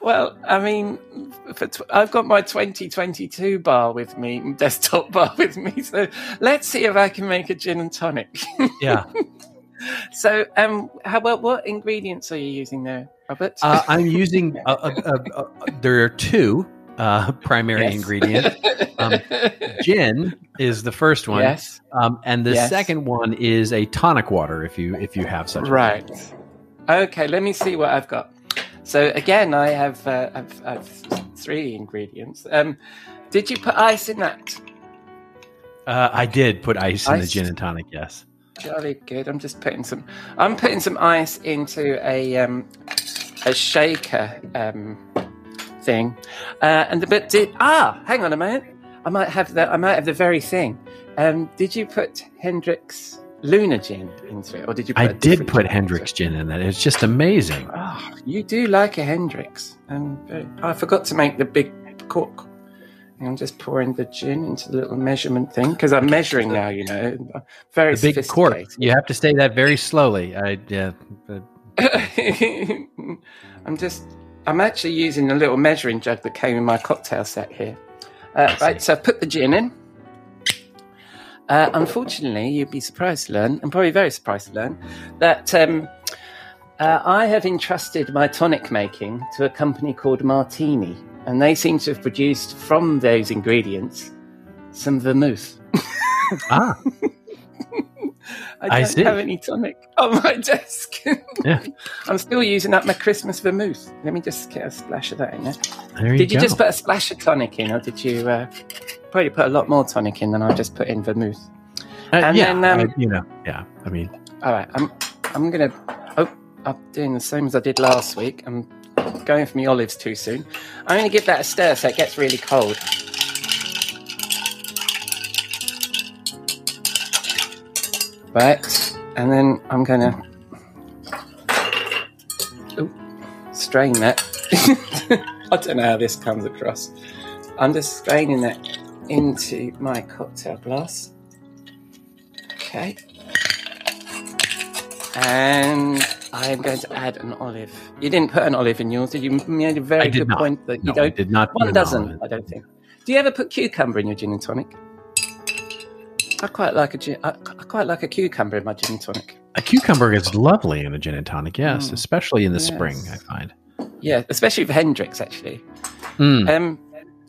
Well, I mean, for tw- I've got my twenty twenty-two bar with me, desktop bar with me. So let's see if I can make a gin and tonic. Yeah. So, um, how well, what ingredients are you using there, Robert? Uh, I'm using uh, uh, uh, uh, there are two uh, primary yes. ingredients. Um, gin is the first one, yes. um, and the yes. second one is a tonic water, if you if you have such. Right. A okay, let me see what I've got. So again, I have uh, I've, I've three ingredients. Um, did you put ice in that? Uh, I did put ice, ice in the gin and tonic. Yes. Jolly good. I'm just putting some. I'm putting some ice into a um, a shaker um, thing, uh, and the but did ah, hang on a minute. I might have the I might have the very thing. Um, did you put Hendrick's Luna gin into it, or did you? Put I did put Hendrick's gin in that. It's just amazing. Oh, you do like a Hendrick's, and uh, I forgot to make the big cork. I'm just pouring the gin into the little measurement thing because I'm measuring now. You know, very the big cork. You have to say that very slowly. I. Uh, but... I'm just. I'm actually using a little measuring jug that came in my cocktail set here. Uh, right, so I've put the gin in. Uh, unfortunately, you'd be surprised to learn, and probably very surprised to learn, that um, uh, I have entrusted my tonic making to a company called Martini, and they seem to have produced from those ingredients some vermouth. Ah. I don't I see. have any tonic on my desk. Yeah. I'm still using up my Christmas vermouth. Let me just get a splash of that in there. there you did you go. Just put a splash of tonic in, or did you uh, probably put a lot more tonic in than I just put in vermouth? Uh, and yeah, then, um, I, you know, yeah. I mean, all right. I'm, I'm gonna. Oh, I'm doing the same as I did last week. I'm going for my olives too soon. I'm gonna give that a stir so it gets really cold. Right, and then I'm going to strain that. I don't know how this comes across. I'm just straining that into my cocktail glass. Okay. And I'm going to add an olive. You didn't put an olive in yours, did you? You made a very good not. point that no, you don't. I did not. One doesn't, I don't think. Do you ever put cucumber in your gin and tonic? I quite like a gin, I, I quite like a cucumber in my gin and tonic. A cucumber is lovely in a gin and tonic, yes, mm. especially in the yes. spring, I find. Yeah, especially for Hendrick's, actually. Mm. Um,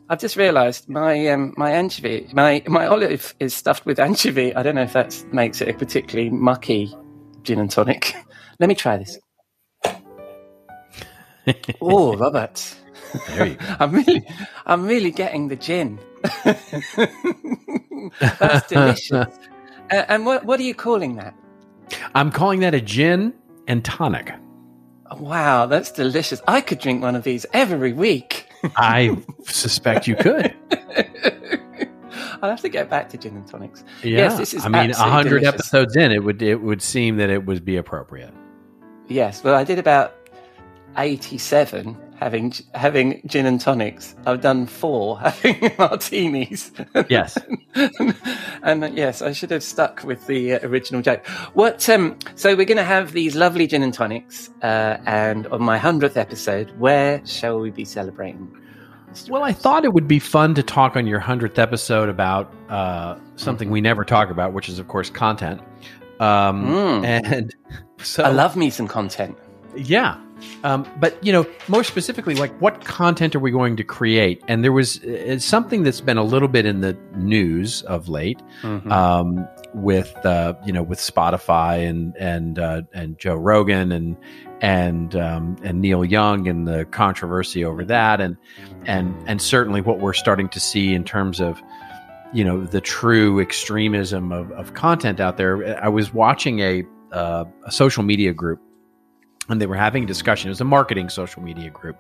I've just realised my um, my anchovy, my my olive is stuffed with anchovy. I don't know if that makes it a particularly mucky gin and tonic. Let me try this. Oh, Robert! There you go. I'm really, I'm really getting the gin. That's delicious. uh, and what what are you calling that? I'm calling that a gin and tonic. Wow, that's delicious. I could drink one of these every week. I suspect you could. I'll have to get back to gin and tonics. Yeah. Yes, this is I mean, one hundred delicious. Episodes in, it would it would seem that it would be appropriate. Yes, well, I did about eighty-seven Having having gin and tonics, I've done four having martinis. Yes, and, and yes, I should have stuck with the uh, original joke. What? Um, so we're going to have these lovely gin and tonics, uh, and on my hundredth episode, where shall we be celebrating? Well, I thought it would be fun to talk on your hundredth episode about uh, something we never talk about, which is, of course, content. Um, mm. And so, I love me some content. Yeah. Um, but, you know, more specifically, like what content are we going to create? And there was uh, something that's been a little bit in the news of late, mm-hmm. um, with, uh, you know, with Spotify and, and, uh, and Joe Rogan and, and, um, and Neil Young and the controversy over that. And, and, and certainly what we're starting to see in terms of, you know, the true extremism of, of content out there. I was watching a, uh, a social media group. And they were having a discussion. It was a marketing social media group.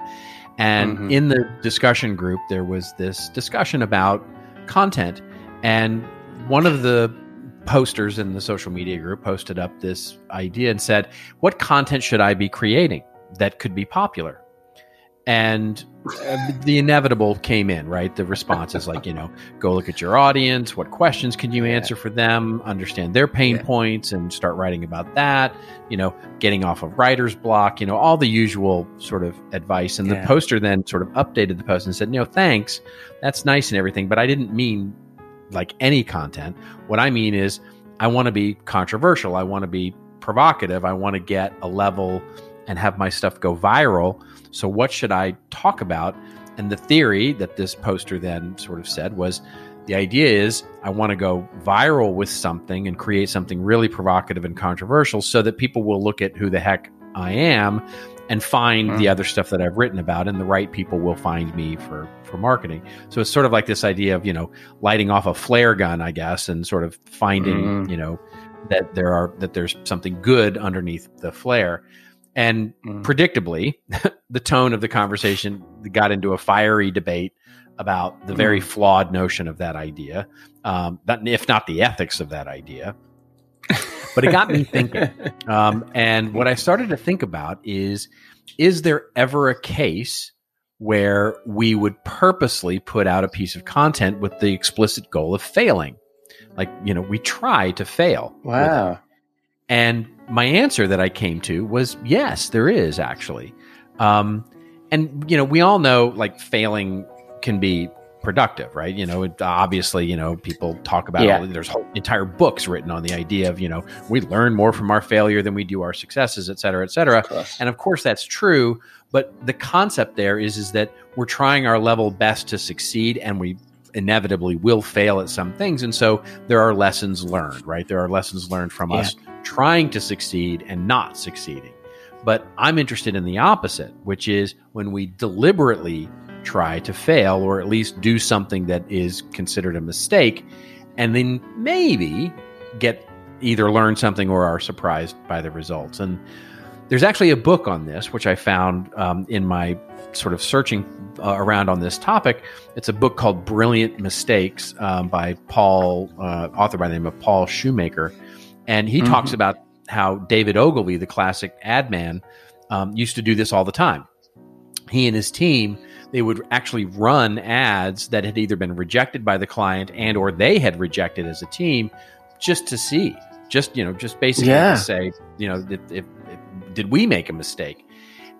And mm-hmm. in the discussion group, there was this discussion about content. And one of the posters in the social media group posted up this idea and said, what content should I be creating that could be popular? And uh, the inevitable came in, right? The response is like, you know, go look at your audience. What questions can you answer yeah. for them? Understand their pain yeah. points and start writing about that. You know, getting off of writer's block, you know, all the usual sort of advice. And yeah. the poster then sort of updated the post and said, no, thanks. That's nice and everything. But I didn't mean like any content. What I mean is I want to be controversial. I want to be provocative. I want to get a level and have my stuff go viral. So what should I talk about? And the theory that this poster then sort of said was, the idea is I want to go viral with something and create something really provocative and controversial so that people will look at who the heck I am and find mm. the other stuff that I've written about, and the right people will find me for, for marketing. So it's sort of like this idea of, you know, lighting off a flare gun, I guess, and sort of finding, mm. you know, that there are, that there's something good underneath the flare. And mm. predictably, the tone of the conversation got into a fiery debate about the mm. very flawed notion of that idea, um, that, if not the ethics of that idea. But it got me thinking. Um, and what I started to think about is, is there ever a case where we would purposely put out a piece of content with the explicit goal of failing? Like, you know, we try to fail. Wow. And my answer that I came to was, yes, there is actually. Um, and, you know, we all know, like, failing can be productive, right? You know, it, obviously, you know, people talk about, yeah. all, there's whole entire books written on the idea of, you know, we learn more from our failure than we do our successes, et cetera, et cetera. Of and of course that's true. But the concept there is, is that we're trying our level best to succeed, and we inevitably will fail at some things. And so there are lessons learned, right? There are lessons learned from yeah. us trying to succeed and not succeeding. But I'm interested in the opposite, which is when we deliberately try to fail, or at least do something that is considered a mistake, and then maybe get either learn something or are surprised by the results. And there's actually a book on this, which I found um, in my sort of searching uh, around on this topic. It's a book called Brilliant Mistakes um, by Paul, uh, author by the name of Paul Shoemaker. And he mm-hmm. talks about how David Ogilvy, the classic ad man, um, used to do this all the time. He and his team, they would actually run ads that had either been rejected by the client and or they had rejected as a team, just to see, just, you know, just basically yeah. to say, you know, if, if, if, did we make a mistake?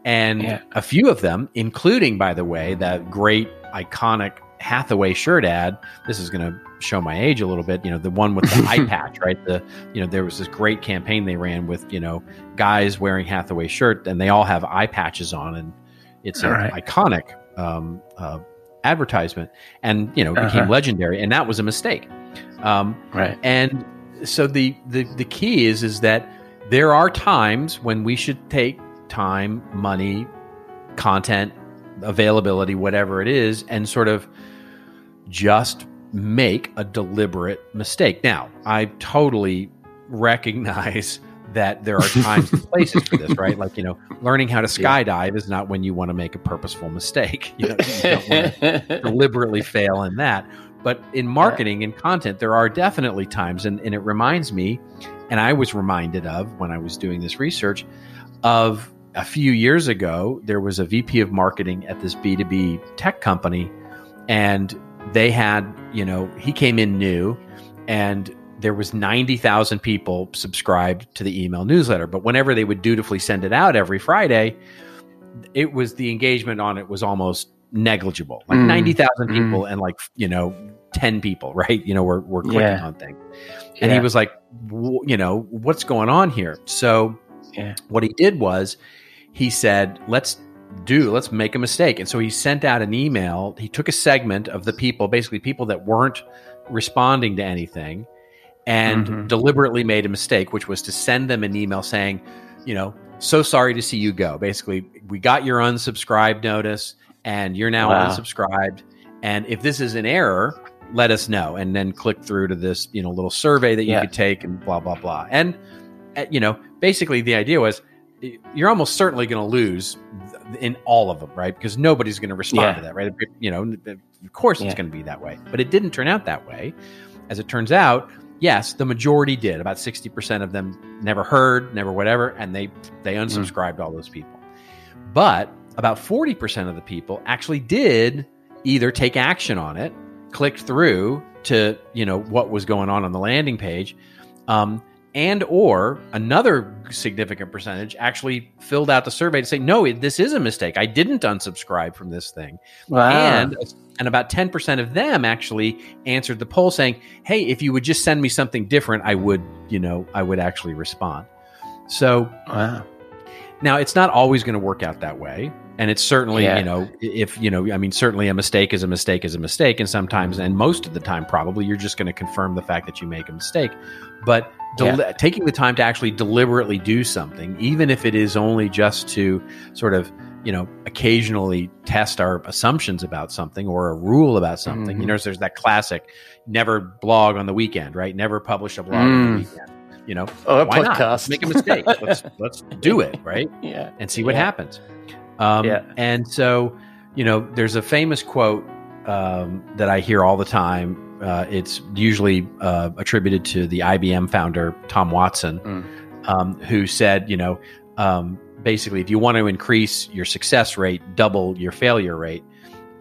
And yeah. a few of them, including, by the way, that great iconic Hathaway shirt ad. This is going to show my age a little bit. You know, the one with the eye patch, right? The, you know, there was this great campaign they ran with, you know, guys wearing Hathaway shirt, and they all have eye patches on, and it's all an right. iconic um, uh, advertisement, and, you know, uh-huh. became legendary. And that was a mistake. Um, right. And so the, the, the key is, is that there are times when we should take time, money, content, availability, whatever it is, and sort of just make a deliberate mistake. Now, I totally recognize that there are times and places for this, right? Like, you know, learning how to skydive yeah. is not when you want to make a purposeful mistake. You know, you don't want to deliberately fail in that. But in marketing and content, there are definitely times, and, and it reminds me, and I was reminded of when I was doing this research, of a few years ago, there was a V P of marketing at this B two B tech company, and they had, you know, he came in new, and there was ninety thousand people subscribed to the email newsletter. But whenever they would dutifully send it out every Friday, it was, the engagement on it was almost negligible, like mm. ninety thousand people mm. and like, you know, ten people, right? You know, were, were clicking yeah. on things. And yeah. he was like, w- you know, what's going on here? So yeah. what he did was, he said, let's do, let's make a mistake. And so he sent out an email. He took a segment of the people, basically people that weren't responding to anything, and mm-hmm. deliberately made a mistake, which was to send them an email saying, you know, so sorry to see you go. Basically, we got your unsubscribe notice, and you're now wow. unsubscribed. And if this is an error, let us know. And then click through to this, you know, little survey that you yeah. could take, and blah, blah, blah. And, you know, basically the idea was, you're almost certainly going to lose in all of them, right? Because nobody's going to respond yeah. to that, right? You know, of course yeah. it's going to be that way. But it didn't turn out that way. As it turns out, yes, the majority did. About sixty percent of them never heard, never whatever, and they they unsubscribed mm. all those people. But about forty percent of the people actually did either take action on it, clicked through to, you know, what was going on on the landing page, um, and or another significant percentage actually filled out the survey to say, no, it, this is a mistake. I didn't unsubscribe from this thing. Wow. And, and about ten percent of them actually answered the poll saying, hey, if you would just send me something different, I would, you know, I would actually respond. So wow. now it's not always going to work out that way. And it's certainly, yeah. you know, if, you know, I mean, certainly a mistake is a mistake is a mistake. And sometimes, and most of the time, probably you're just going to confirm the fact that you make a mistake. But Del- yeah. taking the time to actually deliberately do something, even if it is only just to sort of, you know, occasionally test our assumptions about something or a rule about something. Mm-hmm. You know, there's that classic, never blog on the weekend, right? Never publish a blog mm. on the weekend. You know, oh, why podcast. not? Let's make a mistake. let's let's do it, right? Yeah, and see what yeah. happens. Um, yeah. And so, you know, there's a famous quote um, that I hear all the time Uh, it's usually uh, attributed to the I B M founder, Tom Watson, mm. um, who said, you know, um, basically, if you want to increase your success rate, double your failure rate.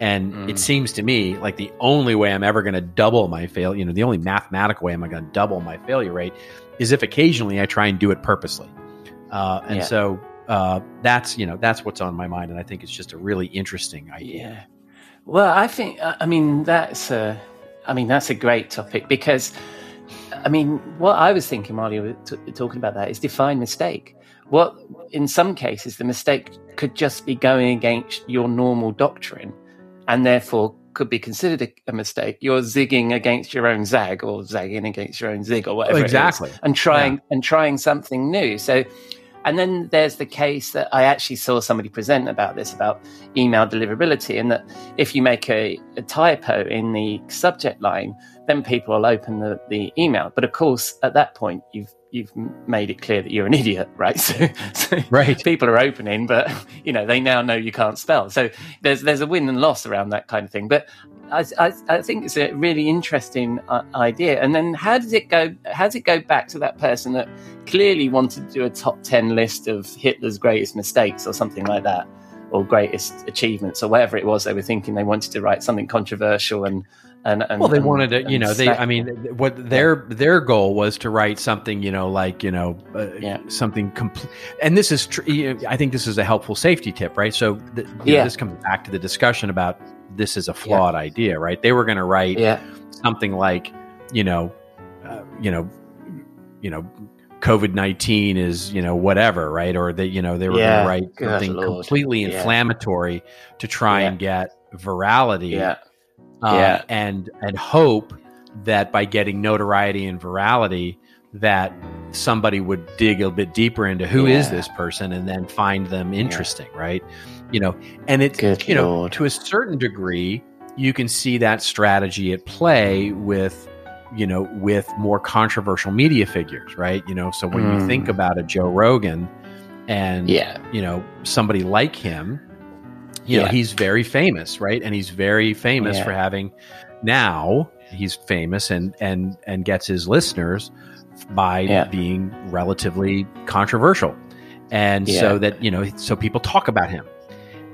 And mm. it seems to me like the only way I'm ever going to double my fail, you know, the only mathematical way I'm going to double my failure rate is if occasionally I try and do it purposely. Uh, and yeah. so uh, that's, you know, that's what's on my mind. And I think it's just a really interesting idea. Yeah. Well, I think, I mean, that's a, I mean, that's a great topic because, I mean, what I was thinking while you were t- talking about that is define mistake. What, in some cases, the mistake could just be going against your normal doctrine, and therefore could be considered a, a mistake. You're zigging against your own zag, or zagging against your own zig, or whatever. Exactly. It is, and trying yeah. and trying something new. So, and then there's the case that I actually saw somebody present about this, about email deliverability, and that if you make a, a typo in the subject line, then people will open the, the email. But of course, at that point, you've you've made it clear that you're an idiot, right? So, so right. people are opening, but you know they now know you can't spell. So there's there's a win and loss around that kind of thing. But I I, I think it's a really interesting uh, idea. And then how does it go? How does it go back to that person that clearly wanted to do a top ten list of Hitler's greatest mistakes or something like that, or greatest achievements or whatever it was they were thinking? They wanted to write something controversial and. And, and, well, they and, wanted to, you know, they, I mean, what their, their goal was to write something, you know, like, you know, uh, yeah. something complete. And this is, tr- I think this is a helpful safety tip, right? So th- yeah. know, this comes back to the discussion about this is a flawed yeah. idea, right? They were going to write yeah. something like, you know, uh, you know, you know, COVID nineteen is, you know, whatever, right? Or they, you know, they were yeah. going to write something completely yeah. inflammatory to try yeah. and get virality. Yeah. Um, yeah. and, and hope that by getting notoriety and virality that somebody would dig a bit deeper into who yeah. is this person and then find them interesting. Yeah. Right. You know, and it's, Good you Lord. know, to a certain degree, you can see that strategy at play with, you know, with more controversial media figures. Right. You know, so when mm. you think about a Joe Rogan and, yeah. you know, somebody like him, You know, yeah. he's very famous, right? And he's very famous yeah. for having now he's famous and and and gets his listeners by yeah. being relatively controversial. And yeah. so that, you know, so people talk about him.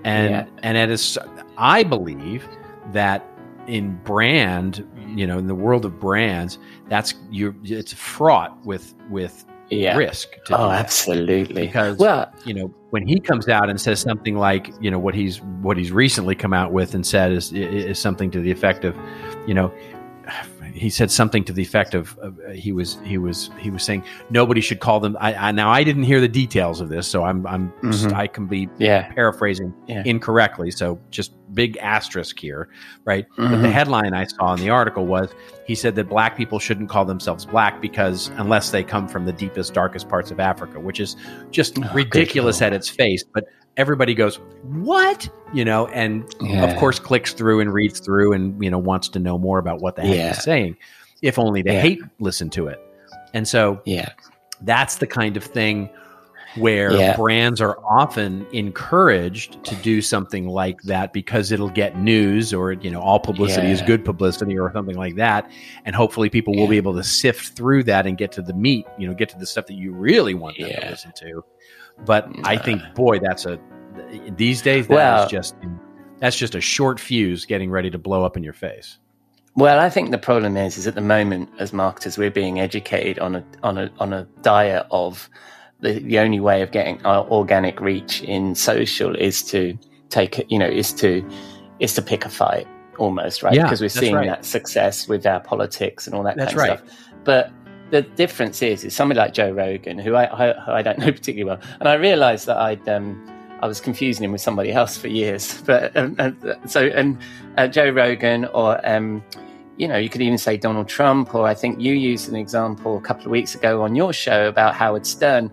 And yeah. and it is, I believe that in brand, you know, in the world of brands, that's you it's fraught with with Yeah. risk. To oh, absolutely. Because, well, you know, when he comes out and says something like, you know, what he's what he's recently come out with and said is is something to the effect of, you know, he said something to the effect of uh, he was he was he was saying nobody should call them. I, I now I didn't hear the details of this, so I'm I'm mm-hmm. just, I can be yeah. paraphrasing yeah. incorrectly. So just big asterisk here, right? Mm-hmm. But the headline I saw in the article was. He said that black people shouldn't call themselves black because unless they come from the deepest, darkest parts of Africa, which is just oh, ridiculous at its face. But everybody goes, what? You know, and yeah. of course clicks through and reads through and, you know, wants to know more about what the heck yeah. he's saying, if only to yeah. hate listen to it. And so yeah. that's the kind of thing where yeah. brands are often encouraged to do something like that because it'll get news or, you know, all publicity yeah. is good publicity or something like that. And hopefully people yeah. will be able to sift through that and get to the meat, you know, get to the stuff that you really want them yeah. to listen to. But uh, I think, boy, that's a, these days, that well, is just, that's just a short fuse getting ready to blow up in your face. Well, I think the problem is, is at the moment as marketers, we're being educated on a, on a, on a diet of, The, the only way of getting our organic reach in social is to take it, you know, is to is to pick a fight almost, right? Yeah, because we're seeing right. that success with our politics and all that that's kind of right. stuff. But the difference is, is somebody like Joe Rogan, who I, I, who I don't know particularly well, and I realised that I'd um, I was confusing him with somebody else for years. But um, uh, so and uh, Joe Rogan or. Um, You know, you could even say Donald Trump, or I think you used an example a couple of weeks ago on your show about Howard Stern.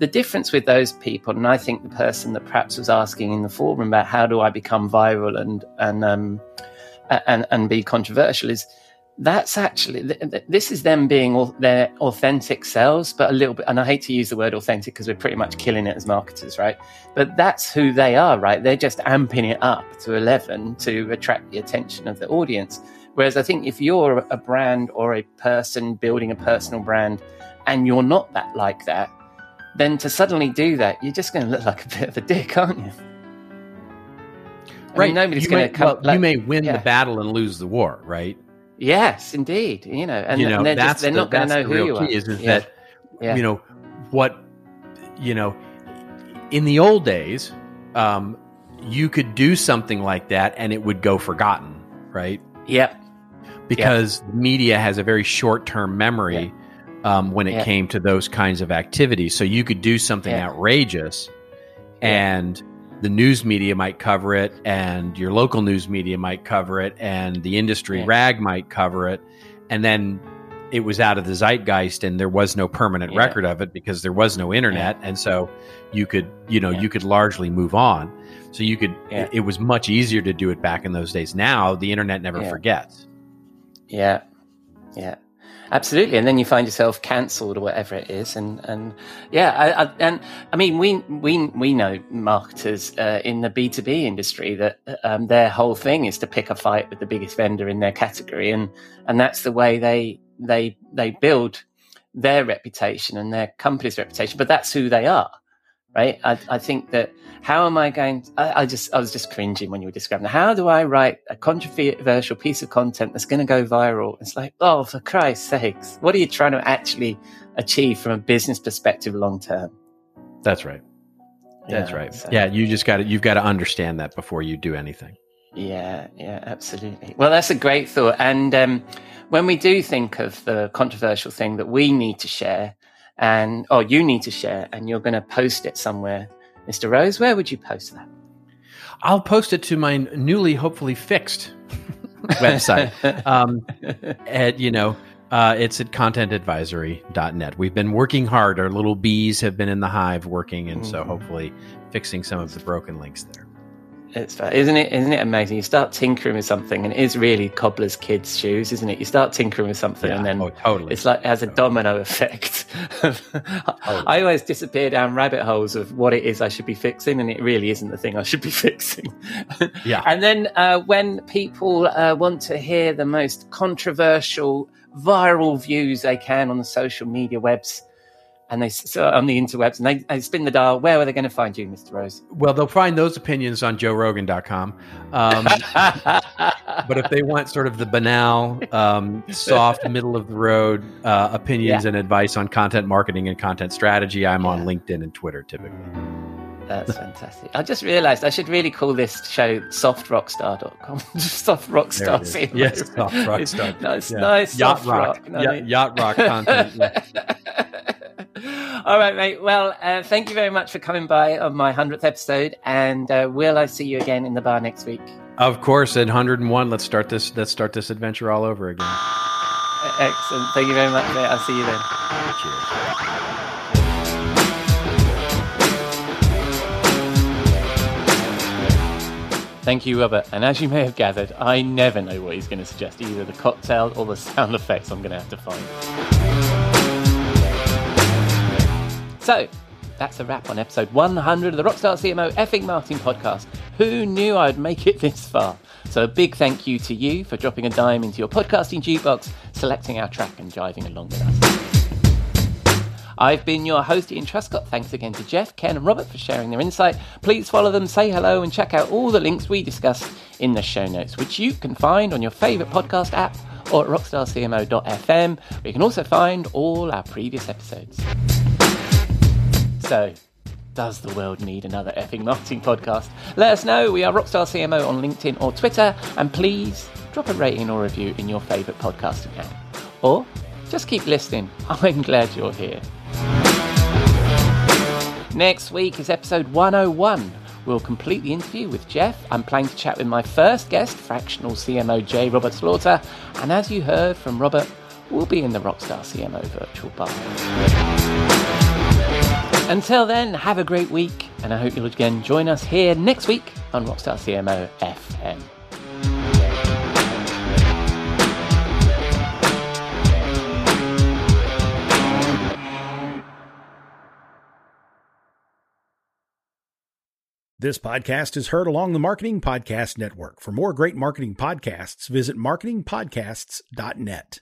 The difference with those people, and I think the person that perhaps was asking in the forum about how do I become viral and and um, and, and be controversial, is that's actually th- th- this is them being all, their authentic selves, but a little bit. And I hate to use the word authentic because we're pretty much killing it as marketers, right? But that's who they are, right? They're just amping it up to eleven to attract the attention of the audience. Whereas I think if you're a brand or a person building a personal brand and you're not that like that, then to suddenly do that, you're just going to look like a bit of a dick, aren't you? I right. Mean, nobody's going to come. Well, like, you may win yeah. the battle and lose the war, right? Yes, indeed. You know, and, you know, and they're, just, they're the, not going to know who you are. Is, is yeah. that, yeah. you know, what, you know, in the old days, um, you could do something like that and it would go forgotten, right? Yep. Because yep. media has a very short-term memory yep. um, when it yep. came to those kinds of activities. So you could do something yep. outrageous yep. and the news media might cover it, and your local news media might cover it, and the industry yeah. rag might cover it. And then it was out of the zeitgeist and there was no permanent yeah. record of it because there was no internet. Yeah. And so you could, you know, yeah. you could largely move on. So you could, yeah. it was much easier to do it back in those days. Now the internet never yeah. forgets. Yeah. Yeah. Absolutely. And then you find yourself cancelled or whatever it is. And, and yeah, I, I, and I mean, we, we, we know marketers uh, in the B two B industry that um, their whole thing is to pick a fight with the biggest vendor in their category. And, and that's the way they, they, they build their reputation and their company's reputation, but that's who they are. Right. I, I think that how am I going to, I, I just, I was just cringing when you were describing that. How do I write a controversial piece of content that's going to go viral? It's like, oh, for Christ's sakes, what are you trying to actually achieve from a business perspective long term? That's right. That's yeah, right. So. Yeah. You just got to, you've got to understand that before you do anything. Yeah. Yeah, absolutely. Well, that's a great thought. And um, when we do think of the controversial thing that we need to share, and oh, you need to share, and you're going to post it somewhere, Mister Rose. Where would you post that? I'll post it to my newly, hopefully fixed website. Um, at you know, uh, it's at content advisory dot net. We've been working hard. Our little bees have been in the hive working, and mm-hmm. so hopefully fixing some of the broken links there. It's fun. Isn't it? Isn't it amazing? You start tinkering with something, and it is really cobbler's kids' shoes, isn't it? You start tinkering with something, yeah, and then oh, totally. It's like it has a domino effect. totally. I always disappear down rabbit holes of what it is I should be fixing, and it really isn't the thing I should be fixing. yeah. And then uh, when people uh, want to hear the most controversial, viral views they can on the social media webs. And they so on the interwebs, and they, they spin the dial. Where are they going to find you, Mister Rose? Well, they'll find those opinions on joe rogan dot com. Um, but if they want sort of the banal, um, soft, middle of the road uh, opinions yeah. and advice on content marketing and content strategy, I'm yeah. on LinkedIn and Twitter typically. That's fantastic. I just realized I should really call this show soft rockstar dot com. Soft Rockstar C M O. Yes, Soft Rockstar. Nice, yeah. nice. Yacht soft rock. rock no, y- yacht rock content. Yeah. All right, mate. Well, uh, thank you very much for coming by on my hundredth episode. And uh, will I see you again in the bar next week? Of course, at one hundred and one. Let's start this. Let's start this adventure all over again. Excellent. Thank you very much, mate. I'll see you then. Cheers. Thank you, Robert. And as you may have gathered, I never know what he's going to suggest, either the cocktail or the sound effects I'm going to have to find. So, that's a wrap on episode one hundred of the Rockstar C M O effing Marketing Podcast. Who knew I'd make it this far? So a big thank you to you for dropping a dime into your podcasting jukebox, selecting our track and jiving along with us. I've been your host, Ian Truscott. Thanks again to Jeff, Ken and Robert for sharing their insight. Please follow them, say hello and check out all the links we discussed in the show notes, which you can find on your favourite podcast app or at rockstar c m o dot f m, where you can also find all our previous episodes. So, does the world need another effing marketing podcast? Let us know. We are Rockstar C M O on LinkedIn or Twitter. And please drop a rating or review in your favourite podcasting app. Or just keep listening. I'm glad you're here. Next week is episode one oh one. We'll complete the interview with Jeff. I'm planning to chat with my first guest, fractional C M O J. Robert Slaughter. And as you heard from Robert, we'll be in the Rockstar C M O virtual bar. Until then, have a great week, and I hope you'll again join us here next week on Rockstar C M O F M. This podcast is heard along the Marketing Podcast Network. For more great marketing podcasts, visit marketing podcasts dot net.